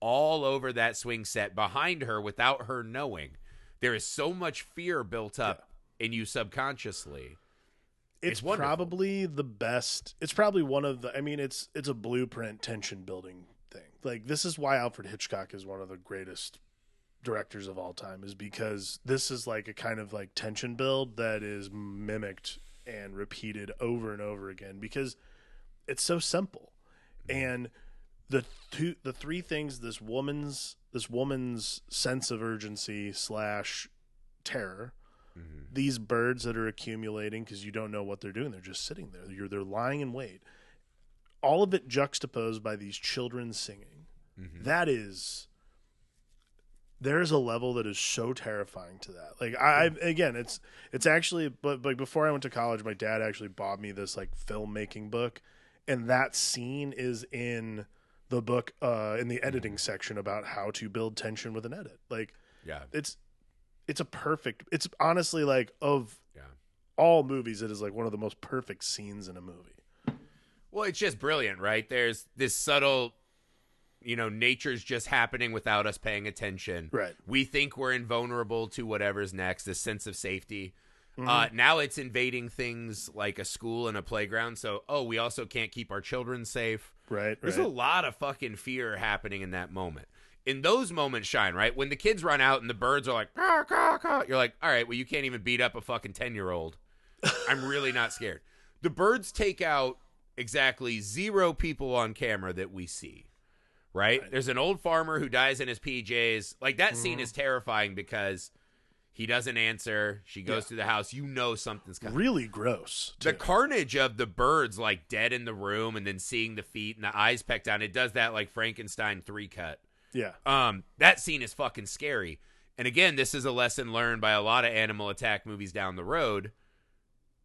all over that swing set behind her without her knowing... There is so much fear built up yeah. in you subconsciously. It's, it's probably the best. It's probably one of the, I mean, it's, it's a blueprint tension building thing. Like, this is why Alfred Hitchcock is one of the greatest directors of all time, is because this is like a kind of like tension build that is mimicked and repeated over and over again, because it's so simple. And the two, the three things this woman's, this woman's sense of urgency slash terror, mm-hmm. these birds that are accumulating because you don't know what they're doing. They're just sitting there. You're, they're lying in wait. All of it juxtaposed by these children singing. Mm-hmm. That is, there's a level that is so terrifying to that. Like I, mm-hmm. I again, it's, it's actually, but but before I went to college, my dad actually bought me this like filmmaking book. And that scene is in the book, uh, in the editing section, about how to build tension with an edit. Like, yeah, it's, it's a perfect, it's honestly like of yeah. all movies, it is like one of the most perfect scenes in a movie. Well, it's just brilliant, right? There's this subtle, you know, nature's just happening without us paying attention. Right. We think we're invulnerable to whatever's next, this sense of safety. Mm-hmm. Uh, now it's invading things like a school and a playground. So, oh, we also can't keep our children safe. Right. There's right. a lot of fucking fear happening in that moment. In those moments shine, right? When the kids run out and the birds are like, caw, caw, caw, you're like, all right, well, you can't even beat up a fucking ten year old. I'm really not scared. The birds take out exactly zero people on camera that we see, right? right. There's an old farmer who dies in his P Js. Like, that mm-hmm. scene is terrifying because he doesn't answer. She goes yeah. to the house. You know something's coming. Really gross. Too. The carnage of the birds, like, dead in the room, and then seeing the feet and the eyes pecked down. It does that, like, Frankenstein three cut. Yeah. Um, that scene is fucking scary. And, again, this is a lesson learned by a lot of animal attack movies down the road.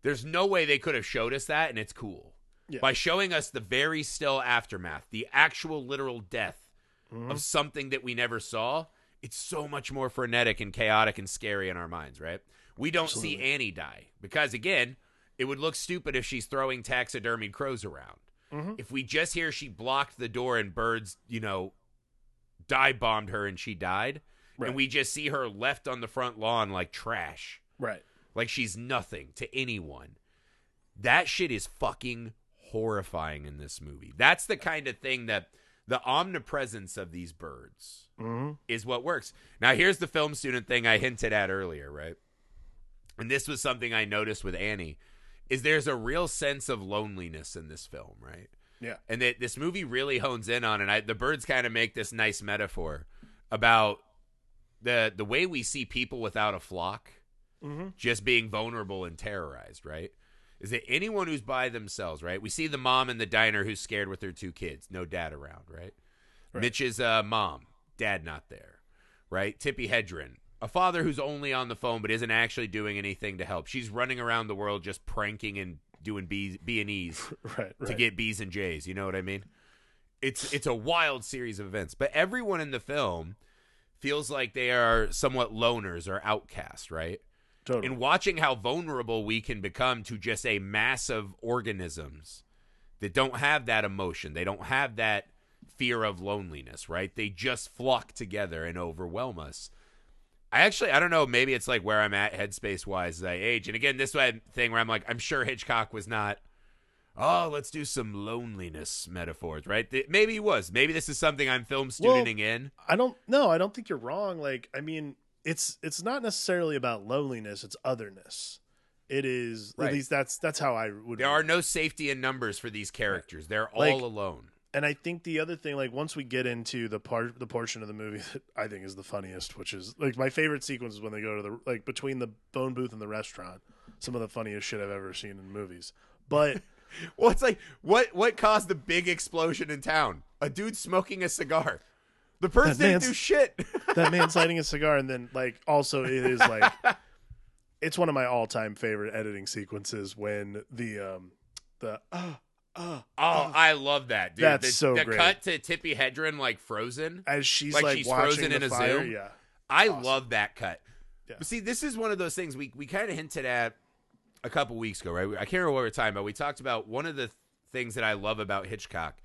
There's no way they could have showed us that, and it's cool. Yeah. By showing us the very still aftermath, the actual literal death mm-hmm. of something that we never saw, it's so much more frenetic and chaotic and scary in our minds, right? We don't Absolutely. see Annie die because, again, it would look stupid if she's throwing taxidermied crows around. Mm-hmm. If we just hear she blocked the door and birds, you know, dive-bombed her and she died, right. and we just see her left on the front lawn like trash. Right. Like she's nothing to anyone. That shit is fucking horrifying in this movie. That's the kind of thing that... the omnipresence of these birds mm-hmm. is what works. Now, here's the film student thing I hinted at earlier, right? And this was something I noticed with Annie, is there's a real sense of loneliness in this film, right? Yeah. And that this movie really hones in on, and I, the birds kind of make this nice metaphor about the the way we see people without a flock mm-hmm. just being vulnerable and terrorized, right? Is that anyone who's by themselves, right? We see the mom in the diner who's scared with her two kids. No dad around, right? right. Mitch's uh, mom. Dad not there, right? Tippi Hedren. A father who's only on the phone but isn't actually doing anything to help. She's running around the world just pranking and doing B's, B and E's right, right. to get B's and J's. You know what I mean? It's it's a wild series of events. But everyone in the film feels like they are somewhat loners or outcasts, right? Totally. And watching how vulnerable we can become to just a mass of organisms that don't have that emotion. They don't have that fear of loneliness, right? They just flock together and overwhelm us. I actually, I don't know, maybe it's like where I'm at headspace-wise as I age. And again, this thing where I'm like, I'm sure Hitchcock was not, oh, let's do some loneliness metaphors, right? Maybe he was. Maybe this is something I'm film studenting well, in. I don't, no, I don't think you're wrong. Like, I mean, it's it's not necessarily about loneliness, it's otherness. It is, right. At least that's that's how I would. There are no safety in numbers for these characters. They're all like, alone. And I think the other thing, like once we get into the part, the portion of the movie that I think is the funniest, which is like my favorite sequence is when they go to the, like between the phone booth and the restaurant, some of the funniest shit I've ever seen in movies. But well, it's like, what, what caused the big explosion in town? A dude smoking a cigar. The person didn't do shit. That man's lighting a cigar. And then like, also it is like, it's one of my all-time favorite editing sequences when the um the uh, uh, oh uh, I love that, dude. That's the, so the great. Cut to Tippi Hedren like frozen as she's like, like she's watching frozen the in a fire. Zoom. Yeah, I awesome. love that cut. Yeah. But see, this is one of those things we we kind of hinted at a couple weeks ago, right? I can't remember what we were talking about. We talked about one of the th things that I love about Hitchcock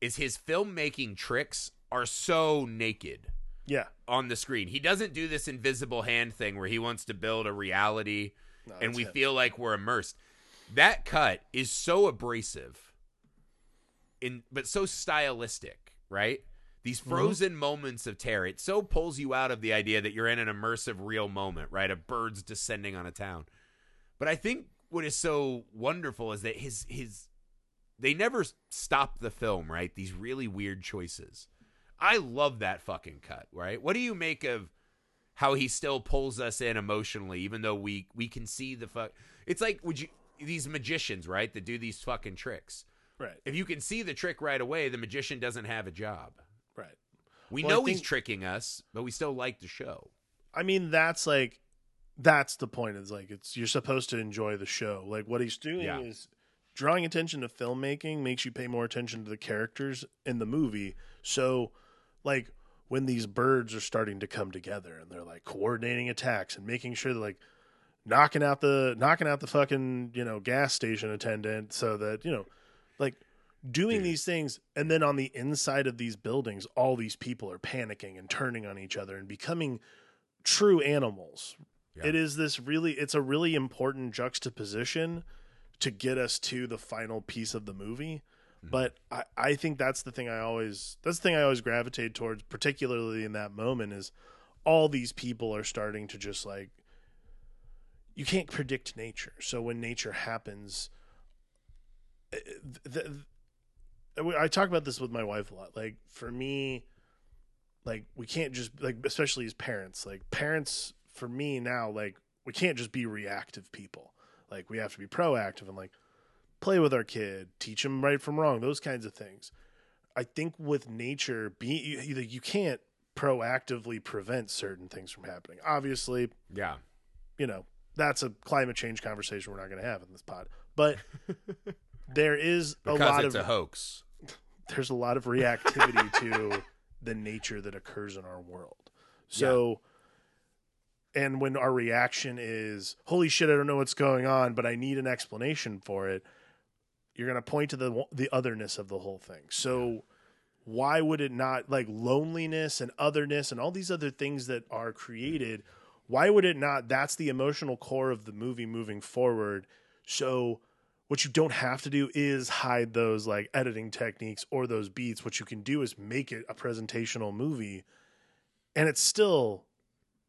is his filmmaking tricks are so naked. Yeah, on the screen. He doesn't do this invisible hand thing where he wants to build a reality no, and we it. feel like we're immersed. That cut is so abrasive, in but so stylistic, right? These frozen mm-hmm. moments of terror, it so pulls you out of the idea that you're in an immersive real moment, right? A bird's descending on a town. But I think what is so wonderful is that his his they never stop the film, right? These really weird choices. I love that fucking cut, right? What do you make of how he still pulls us in emotionally, even though we we can see the fuck? It's like would you these magicians, right, that do these fucking tricks, right? If you can see the trick right away, the magician doesn't have a job, right? We well, know think, he's tricking us, but we still like the show. I mean, that's like that's the point. It's like it's you're supposed to enjoy the show. Like what he's doing yeah. is. Drawing attention to filmmaking makes you pay more attention to the characters in the movie. So, like, when these birds are starting to come together and they're, like, coordinating attacks and making sure they're, like, knocking out the knocking out the fucking, you know, gas station attendant so that, you know, like, doing Dude. these things. And then on the inside of these buildings, all these people are panicking and turning on each other and becoming true animals. Yeah. It is this really, it's a really important juxtaposition to get us to the final piece of the movie. Mm-hmm. But I, I think that's the thing I always, that's the thing I always gravitate towards, particularly in that moment is all these people are starting to just like, you can't predict nature. So when nature happens, the, the, I talk about this with my wife a lot. Like for me, like we can't just like, especially as parents, like parents for me now, like we can't just be reactive people. Like, we have to be proactive and, like, play with our kid, teach them right from wrong, those kinds of things. I think with nature, be, you, you can't proactively prevent certain things from happening. Obviously, yeah, you know, that's a climate change conversation we're not going to have in this pod. But there is a lot of... Because it's a hoax. There's a lot of reactivity to the nature that occurs in our world. So... Yeah. And when our reaction is, holy shit, I don't know what's going on, but I need an explanation for it, you're going to point to the the otherness of the whole thing. So yeah. why would it not, like loneliness and otherness and all these other things that are created, why would it not, that's the emotional core of the movie moving forward. So what you don't have to do is hide those like editing techniques or those beats. What you can do is make it a presentational movie, and it's still...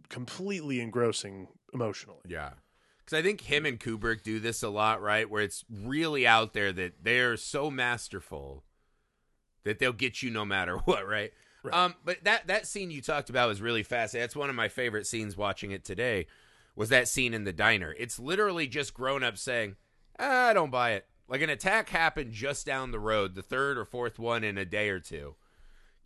completely engrossing emotionally. Yeah. Because I think him and Kubrick do this a lot, right? Where it's really out there that they're so masterful that they'll get you no matter what, right? Right. Um, but that, that scene you talked about was really fascinating. That's one of my favorite scenes watching it today was that scene in the diner. It's literally just grown-ups saying, ah, I don't buy it. Like an attack happened just down the road, the third or fourth one in a day or two.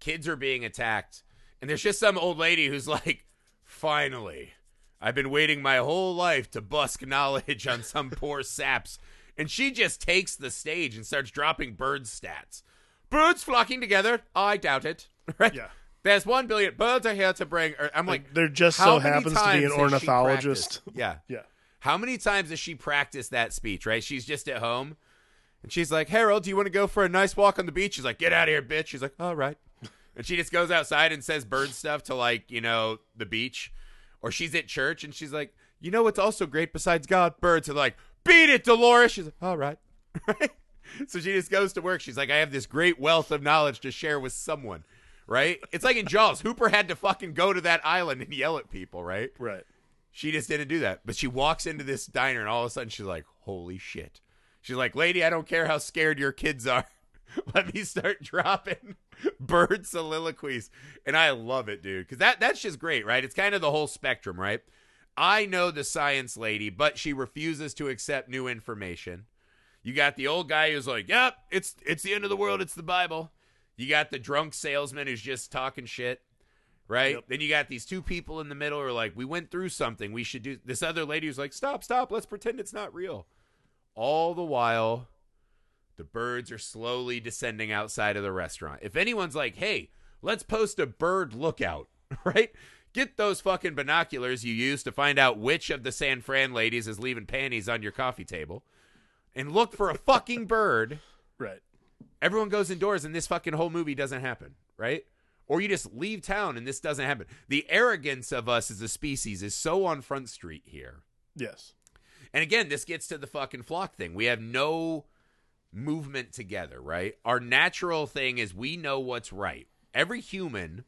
Kids are being attacked. And there's just some old lady who's like, finally, I've been waiting my whole life to busk knowledge on some poor saps and she just takes the stage and starts dropping bird stats. Birds flocking together? I doubt it. Right? Yeah. There's one billion birds are here to bring. I'm like, there just so happens to be an ornithologist. Yeah. Yeah. How many times has she practiced that speech, right? She's just at home and she's like, Harold, do you want to go for a nice walk on the beach? She's like, get out of here, bitch. She's like, all right. And she just goes outside and says bird stuff to, like, you know, the beach. Or she's at church and she's like, you know what's also great besides God? Birds are like, beat it, Dolores. She's like, all right. Right? So she just goes to work. She's like, I have this great wealth of knowledge to share with someone. Right? It's like in Jaws. Hooper had to fucking go to that island and yell at people, right? Right. She just didn't do that. But she walks into this diner and all of a sudden she's like, holy shit. She's like, lady, I don't care how scared your kids are. Let me start dropping bird soliloquies. And I love it, dude. Because that, that's just great, right? It's kind of the whole spectrum, right? I know the science lady, but she refuses to accept new information. You got the old guy who's like, yep, it's it's the end of the world. It's the Bible. You got the drunk salesman who's just talking shit, right? Yep. Then you got these two people in the middle who are like, we went through something. We should do this. Other lady who's like, stop, stop. Let's pretend it's not real. All the while, the birds are slowly descending outside of the restaurant. If anyone's like, hey, let's post a bird lookout, right? Get those fucking binoculars you use to find out which of the San Fran ladies is leaving panties on your coffee table and look for a fucking bird. Right. Everyone goes indoors and this fucking whole movie doesn't happen, right? Or you just leave town and this doesn't happen. The arrogance of us as a species is so on Front Street here. Yes. And again, this gets to the fucking flock thing. We have no movement together, right? Our natural thing is we know what's right. Every human,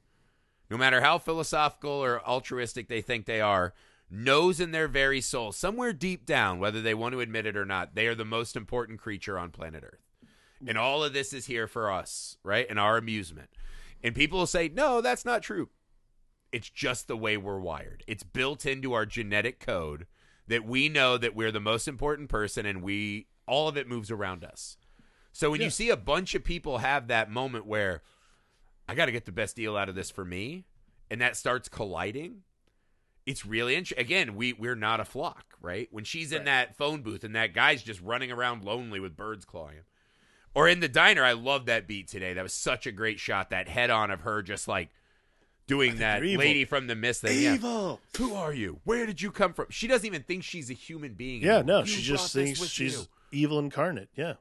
no matter how philosophical or altruistic they think they are, knows in their very soul, somewhere deep down, whether they want to admit it or not, they are the most important creature on planet Earth. And all of this is here for us, right? And our amusement. And people will say, no, that's not true. It's just the way we're wired. It's built into our genetic code that we know that we're the most important person and we, all of it moves around us. So when yeah. you see a bunch of people have that moment where I got to get the best deal out of this for me, and that starts colliding, it's really interesting. Again, we, we're not a flock, right? When she's in right. that phone booth and that guy's just running around lonely with birds clawing him. Or in the diner, I love that beat today. That was such a great shot, that head-on of her just, like, doing that lady from the mist thing. Evil! Yeah. Who are you? Where did you come from? She doesn't even think she's a human being anymore. Yeah, no, she just thinks she's evil incarnate, yeah.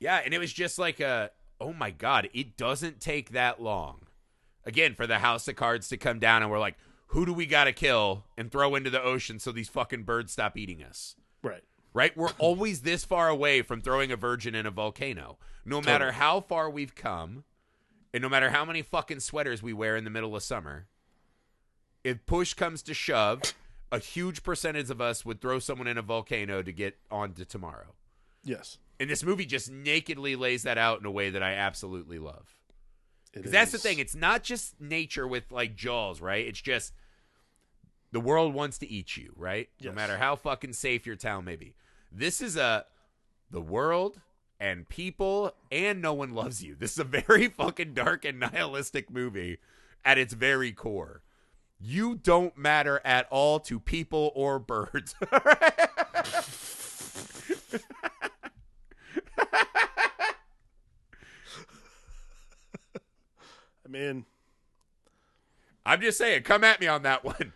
Yeah, and it was just like, a, oh, my God, it doesn't take that long. Again, for the house of cards to come down, and we're like, who do we got to kill and throw into the ocean so these fucking birds stop eating us? Right. Right? We're always this far away from throwing a virgin in a volcano. No totally. matter how far we've come, and no matter how many fucking sweaters we wear in the middle of summer, if push comes to shove, a huge percentage of us would throw someone in a volcano to get on to tomorrow. Yes. And this movie just nakedly lays that out in a way that I absolutely love. Because that's the thing. It's not just nature with, like, Jaws, right? It's just the world wants to eat you, right? Yes. No matter how fucking safe your town may be. This is a, the world and people and no one loves you. This is a very fucking dark and nihilistic movie at its very core. You don't matter at all to people or birds. I mean, I'm just saying, come at me on that one.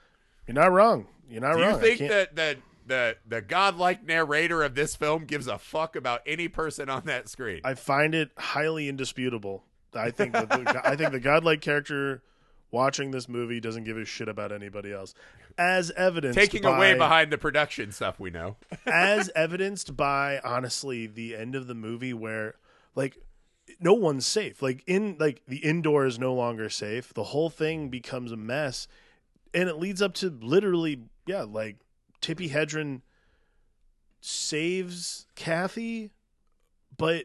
You're not wrong. You're not Do wrong. Do you think that that The the godlike narrator of this film gives a fuck about any person on that screen? I find it highly indisputable. I think the, the, I think the godlike character watching this movie doesn't give a shit about anybody else, as evidenced taking by, away behind the production stuff we know, as evidenced by honestly the end of the movie where like no one's safe. Like in like the indoor is no longer safe. The whole thing becomes a mess, and it leads up to literally yeah like. Tippi Hedren saves Kathy, but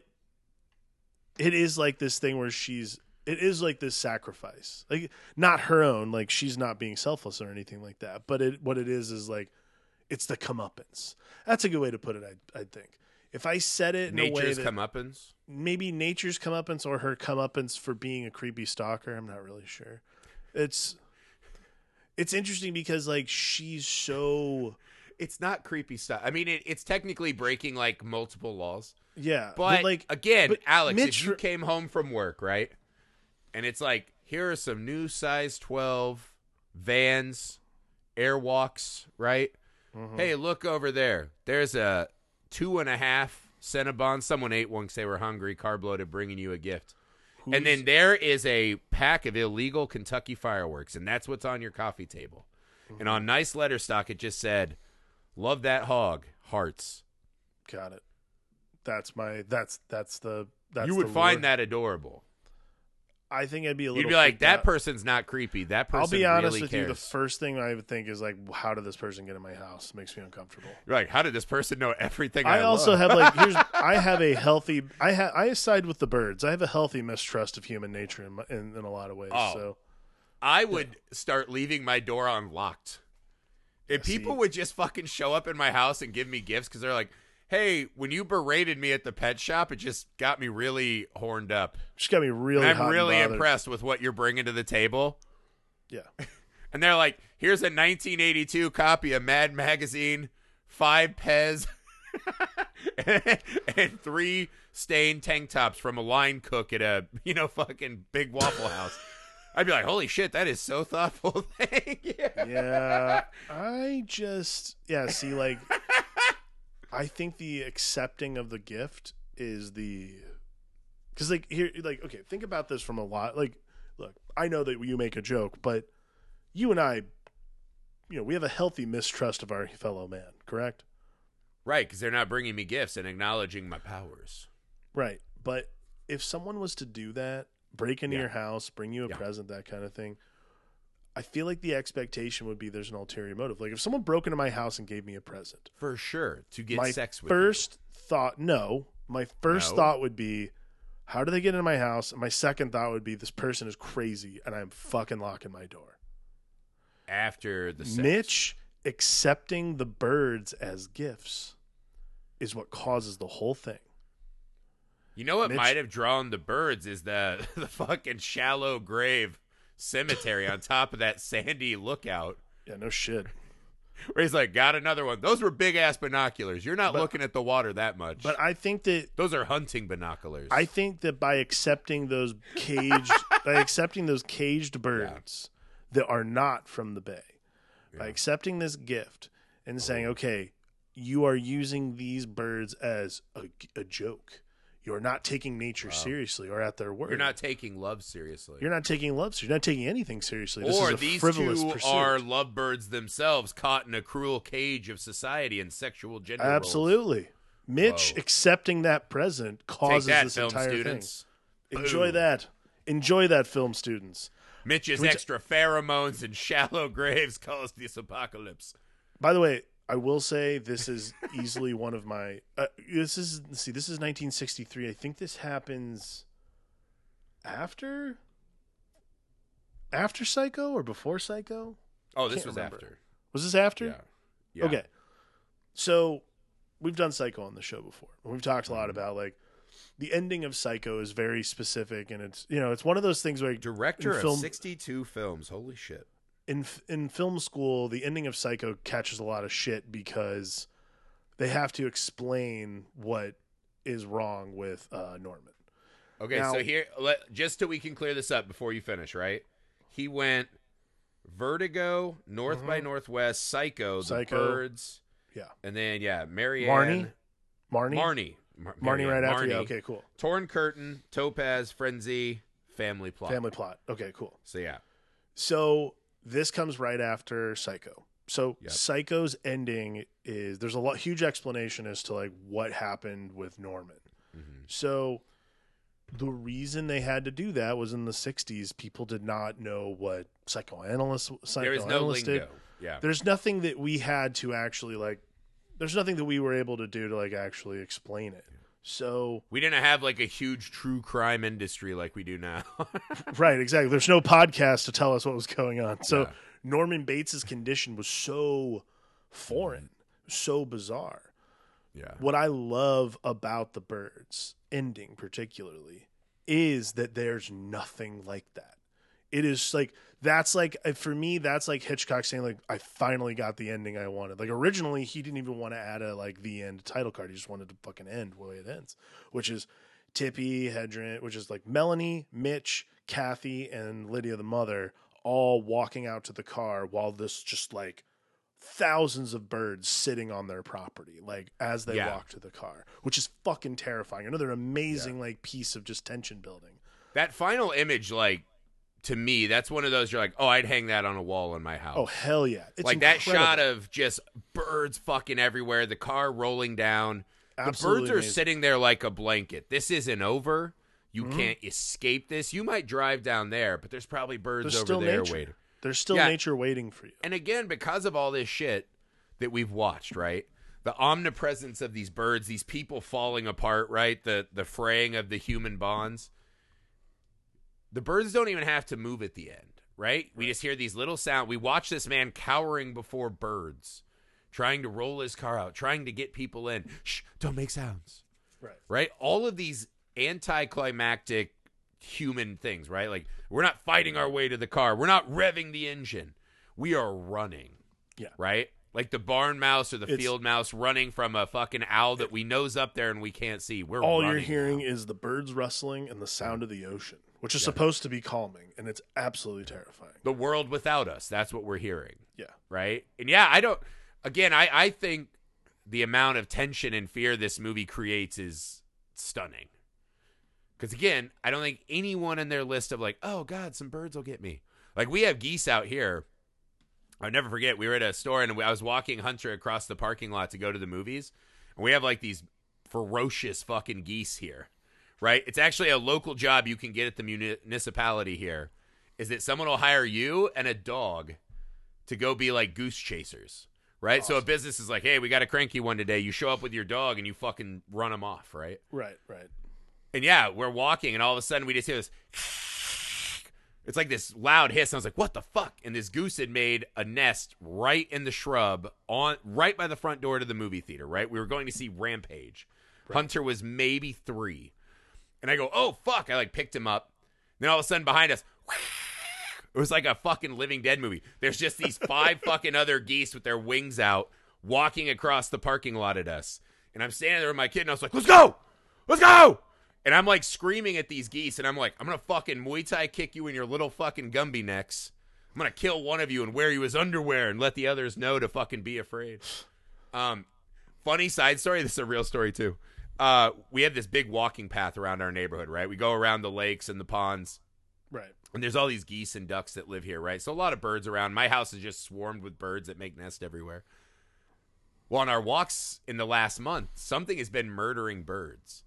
it is like this thing where she's, it is like this sacrifice, like not her own, like she's not being selfless or anything like that. But it, what it is, is like, it's the comeuppance. That's a good way to put it. I I think if I said it in nature's a way that comeuppance, maybe nature's comeuppance or her comeuppance for being a creepy stalker. I'm not really sure. It's, it's interesting because like, she's so it's not creepy stuff. I mean, it, it's technically breaking like multiple laws. Yeah. But, but like again, but Alex, Mitch... if you came home from work, right? And it's like, here are some new size twelve Vans, Airwalks, right? Mm-hmm. Hey, look over there. There's a two and a half Cinnabon. Someone ate one because they were hungry, carb loaded, bringing you a gift. Who's... And then there is a pack of illegal Kentucky fireworks, and that's what's on your coffee table. Mm-hmm. And on nice letter stock, it just said, "Love that hog, hearts." Got it. That's my. That's that's the. That's you would the find that adorable. I think I'd be a little. You'd be like, that out. Person's not creepy. That person. I'll be honest really with cares. You. The first thing I would think is like, how did this person get in my house? It makes me uncomfortable. Right? How did this person know everything? I, I also love? have like, here's, I have a healthy. I ha, I side with the birds. I have a healthy mistrust of human nature in my, in, in a lot of ways. Oh, so, I would yeah. start leaving my door unlocked. If yeah, people see? would just fucking show up in my house and give me gifts because they're like, hey, when you berated me at the pet shop, it just got me really horned up. Just got me really and I'm really and impressed with what you're bringing to the table. Yeah. And they're like, here's a nineteen eighty-two copy of Mad Magazine, five Pez, and, and three stained tank tops from a line cook at a, you know, fucking Big Waffle House. I'd be like, holy shit, that is so thoughtful. Thank you. Yeah. I just, yeah, see, like... I think the accepting of the gift is the, because like here, like, okay, think about this from a lot. Like, look, I know that you make a joke, but you and I, you know, we have a healthy mistrust of our fellow man, correct? Right. Because they're not bringing me gifts and acknowledging my powers. Right. But if someone was to do that, break into yeah. your house, bring you a yeah. present, that kind of thing. I feel like the expectation would be there's an ulterior motive. Like if someone broke into my house and gave me a present. For sure. To get my sex with first you. thought, no. My first no. thought would be, how do they get into my house? And my second thought would be, this person is crazy and I'm fucking locking my door. After the sex. Mitch accepting the birds as gifts is what causes the whole thing. You know what Mitch- might have drawn the birds is the, the fucking shallow grave. Cemetery on top of that sandy lookout. Yeah, no shit. Where he's like, got another one. Those were big ass binoculars. You're not but, looking at the water that much. But I think that those are hunting binoculars. I think that by accepting those caged, by accepting those caged birds yeah. that are not from the bay, yeah. by accepting this gift and oh. saying, okay, you are using these birds as a, a joke. You're not taking nature wow. seriously or at their word. You're not taking love seriously. You're not taking love seriously. You're not taking anything seriously. This or is a these frivolous two pursuit. Are lovebirds themselves caught in a cruel cage of society and sexual gender Absolutely. Roles. Mitch Whoa. Accepting that present causes that, this entire students. Thing. Enjoy Boom. That. Enjoy that, film students. Mitch's Which, extra pheromones and shallow graves caused this apocalypse. By the way, I will say this is easily one of my uh, this is see this is nineteen sixty-three. I think this happens after after Psycho or before Psycho? Oh, this was remember. After. Was this after? Yeah. yeah. Okay. So, we've done Psycho on the show before. We've talked a lot about like the ending of Psycho is very specific and it's, you know, it's one of those things where director of film, sixty-two films. Holy shit. In in film school, the ending of Psycho catches a lot of shit because they have to explain what is wrong with uh, Norman. Okay, now, so here, let, just so we can clear this up before you finish, right? He went Vertigo, North mm-hmm. by Northwest, Psycho, Psycho, The Birds. Yeah. And then, yeah, Marianne. Marnie. Marnie. Marnie. Mar- Marnie right Marnie, after, yeah, okay, cool. Torn Curtain, Topaz, Frenzy, Family Plot. Family Plot, okay, cool. So, yeah. So... This comes right after Psycho. So yep. Psycho's ending is there's a lot huge explanation as to like what happened with Norman. Mm-hmm. So the reason they had to do that was in the sixties, people did not know what psychoanalysts psychoanalysts there is no lingo. Did. Yeah. There's nothing that we had to actually like there's nothing that we were able to do to like actually explain it. So we didn't have like a huge true crime industry like we do now. Right, exactly. There's no podcast to tell us what was going on. So yeah. Norman Bates's condition was so foreign, so bizarre. Yeah. What I love about The Birds ending particularly is that there's nothing like that. It is like, that's like, for me, that's like Hitchcock saying like, I finally got the ending I wanted. Like originally he didn't even want to add a like the end title card. He just wanted to fucking end the way it ends, which is Tippi Hedren, which is like Melanie, Mitch, Kathy, and Lydia the mother all walking out to the car while this just like thousands of birds sitting on their property, like as they yeah. walk to the car, which is fucking terrifying. Another amazing yeah. like piece of just tension building. That final image, like, to me, that's one of those you're like, oh, I'd hang that on a wall in my house. Oh, hell yeah. It's like incredible. That shot of just birds fucking everywhere, the car rolling down. Absolutely the birds are amazing. Sitting there like a blanket. This isn't over. You mm-hmm. can't escape this. You might drive down there, but there's probably birds there's over there nature. Waiting. There's still yeah. nature waiting for you. And again, because of all this shit that we've watched, right? The omnipresence of these birds, these people falling apart, right? The, the fraying of the human bonds. The birds don't even have to move at the end, right? We just hear these little sounds. We watch this man cowering before birds, trying to roll his car out, trying to get people in. Shh, don't make sounds. Right. Right? All of these anticlimactic human things, right? Like, we're not fighting our way to the car. We're not revving the engine. We are running. Yeah. Right? Like the barn mouse or the it's, field mouse running from a fucking owl that we know's up there and we can't see. We're all you're hearing now. Is the birds rustling and the sound of the ocean, which is yeah. supposed to be calming, and it's absolutely terrifying. The world without us, that's what we're hearing. Yeah. Right? And yeah, I don't... Again, I, I think the amount of tension and fear this movie creates is stunning. Because again, I don't think anyone in their list of like, oh, God, some birds will get me. Like, we have geese out here. I'll never forget, we were at a store, and I was walking Hunter across the parking lot to go to the movies, and we have, like, these ferocious fucking geese here, right? It's actually a local job you can get at the municipality here, is that someone will hire you and a dog to go be, like, goose chasers, right? Awesome. So a business is like, hey, we got a cranky one today. You show up with your dog, and you fucking run them off, right? Right, right. And, yeah, we're walking, and all of a sudden we just hear this... It's like this loud hiss. And I was like, what the fuck? And this goose had made a nest right in the shrub, on right by the front door to the movie theater, right? We were going to see Rampage. Right. Hunter was maybe three. And I go, oh, fuck. I, like, picked him up. Then all of a sudden behind us, it was like a fucking Living Dead movie. There's just these five fucking other geese with their wings out walking across the parking lot at us. And I'm standing there with my kid, and I was like, let's go. Let's go. And I'm, like, screaming at these geese, and I'm like, I'm going to fucking Muay Thai kick you in your little fucking Gumby necks. I'm going to kill one of you and wear you as underwear and let the others know to fucking be afraid. Um, funny side story. This is a real story, too. Uh, we have this big walking path around our neighborhood, right? We go around the lakes and the ponds. Right. And there's all these geese and ducks that live here, right? So a lot of birds around. My house is just swarmed with birds that make nests everywhere. Well, on our walks in the last month, something has been murdering birds.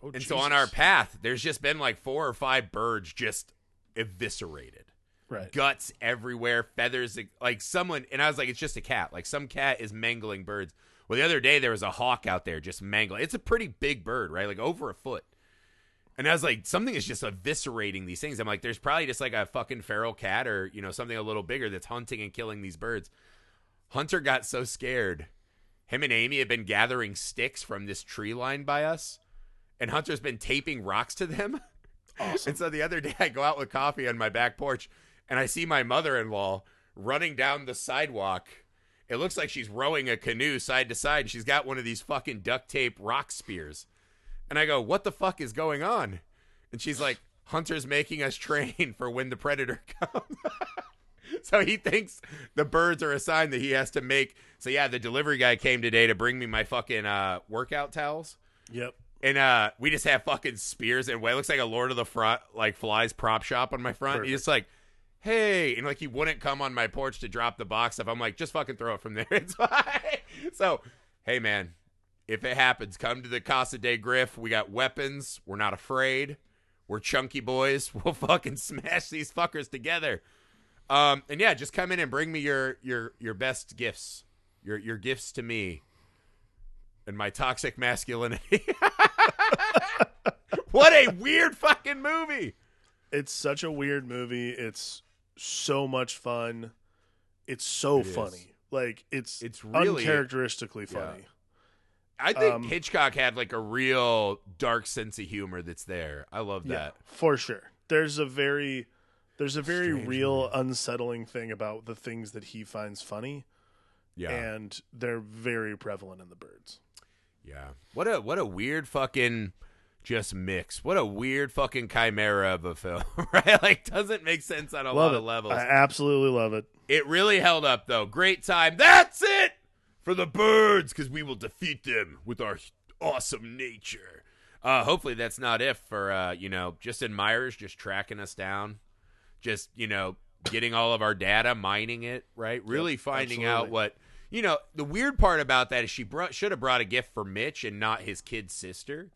Oh, and Jesus. So on our path, there's just been like four or five birds just eviscerated. Right. Guts everywhere, feathers, like someone. And I was like, it's just a cat. Like some cat is mangling birds. Well, the other day there was a hawk out there just mangling. It's a pretty big bird, right? Like over a foot. And I was like, something is just eviscerating these things. I'm like, there's probably just like a fucking feral cat or, you know, something a little bigger that's hunting and killing these birds. Hunter got so scared. Him and Amy had been gathering sticks from this tree line by us. And Hunter's been taping rocks to them. Awesome. And so the other day I go out with coffee on my back porch and I see my mother-in-law running down the sidewalk. It looks like she's rowing a canoe side to side. And she's got one of these fucking duct tape rock spears. And I go, what the fuck is going on? And she's like, Hunter's making us train for when the predator comes. So he thinks the birds are a sign that he has to make. So yeah, the delivery guy came today to bring me my fucking uh, workout towels. Yep. And uh, we just have fucking spears and what looks like a Lord of the Front, like Flies prop shop on my front. Perfect. He's just like, hey. And like, he wouldn't come on my porch to drop the box stuff. I'm like, just fucking throw it from there. It's fine. So, hey, man, if it happens, come to the Casa de Griff. We got weapons. We're not afraid. We're chunky boys. We'll fucking smash these fuckers together. Um, and yeah, just come in and bring me your, your, your best gifts, your, your gifts to me. And my toxic masculinity. What a weird fucking movie. It's such a weird movie. It's so much fun. It's so it funny. Is. Like, it's it's really uncharacteristically funny. Yeah. I think um, Hitchcock had, like, a real dark sense of humor that's there. I love that. Yeah, for sure. There's a very There's a very Strange real, man. unsettling thing about the things that he finds funny. Yeah. And they're very prevalent in The Birds. Yeah. What a what a weird fucking just mix. What a weird fucking chimera of a film, right? Like, doesn't make sense on a love lot it. of levels. I absolutely love it. It really held up, though. Great time. That's it for The Birds, because we will defeat them with our awesome nature. Uh, hopefully that's not if for, uh, you know, just admirers just tracking us down, just, you know, getting all of our data, mining it, right? Really yep, finding absolutely. out what, you know, the weird part about that is she brought, should have brought a gift for Mitch and not his kid's sister.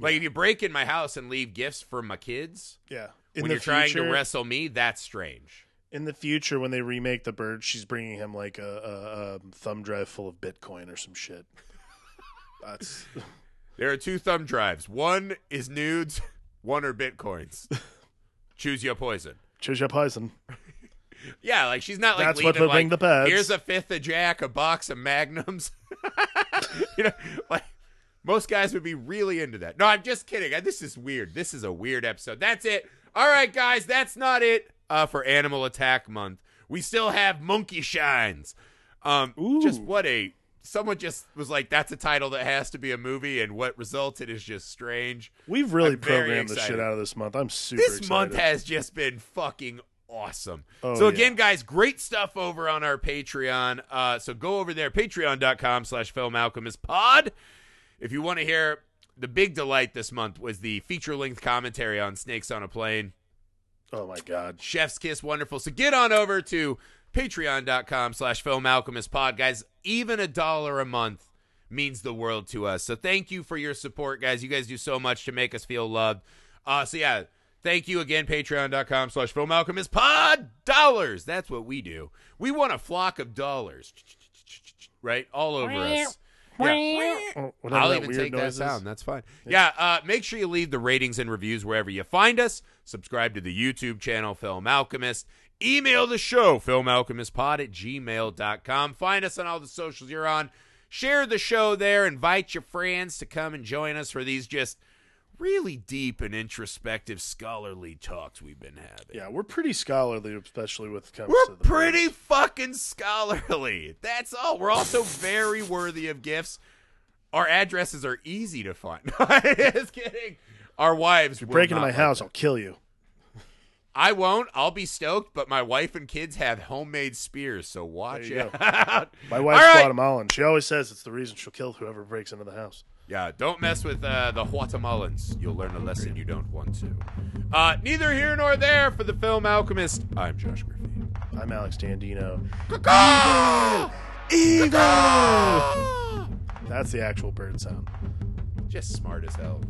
Like, yeah. if you break in my house and leave gifts for my kids, yeah, in when you're future, trying to wrestle me, that's strange. In the future, when they remake The Bird, she's bringing him like a, a, a thumb drive full of Bitcoin or some shit. That's... There are two thumb drives. One is nudes. One are Bitcoins. Choose your poison. Choose your poison. Yeah, like she's not like that's leaving, what will like, bring the pets. Here's a fifth of Jack, a box of Magnums. You know, like most guys would be really into that. No, I'm just kidding. I, this is weird. This is a weird episode. That's it. All right, guys, that's not it uh, for Animal Attack Month. We still have Monkey Shines. Um, just what a. Someone just was like, that's a title that has to be a movie, and what resulted is just strange. We've really programmed the shit out of this month. I'm super excited. This month has just been fucking awesome. Oh, so again, yeah. guys, great stuff over on our Patreon. Uh, so go over there, patreon.com slash Film Alchemist Pod. If you want to hear the big delight this month was the feature-length commentary on Snakes on a Plane. Oh, my God. Chef's Kiss, wonderful. So get on over to... Patreon.com slash Film Alchemist Pod. Guys, even a dollar a month means the world to us. So thank you for your support, guys. You guys do so much to make us feel loved. Uh, so yeah, thank you again, Patreon.com slash Film Alchemist Pod. Dollars. That's what we do. We want a flock of dollars, right? All over us. Yeah. I'll even take that sound. That's fine. Yeah, uh, make sure you leave the ratings and reviews wherever you find us. Subscribe to the YouTube channel, Film Alchemist. Email the show, filmalchemistpod at gmail dot com. Find us on all the socials you're on. Share the show there. Invite your friends to come and join us for these just really deep and introspective scholarly talks we've been having. Yeah, we're pretty scholarly, especially with comes we're to the pretty movies. Fucking scholarly. That's all. We're also very worthy of gifts. Our addresses are easy to find. Just kidding. Our wives. If you break into my house, them. I'll kill you. I won't. I'll be stoked, but my wife and kids have homemade spears, so watch out. My wife's right. Guatemalan. She always says it's the reason she'll kill whoever breaks into the house. Yeah, don't mess with uh, the Guatemalans. You'll learn a lesson you don't want to. Uh, neither here nor there for the Film Alchemist. I'm Josh Griffey. I'm Alex Dandino. Caw-caw! Eagle! Caw-caw! That's the actual bird sound. Just smart as hell.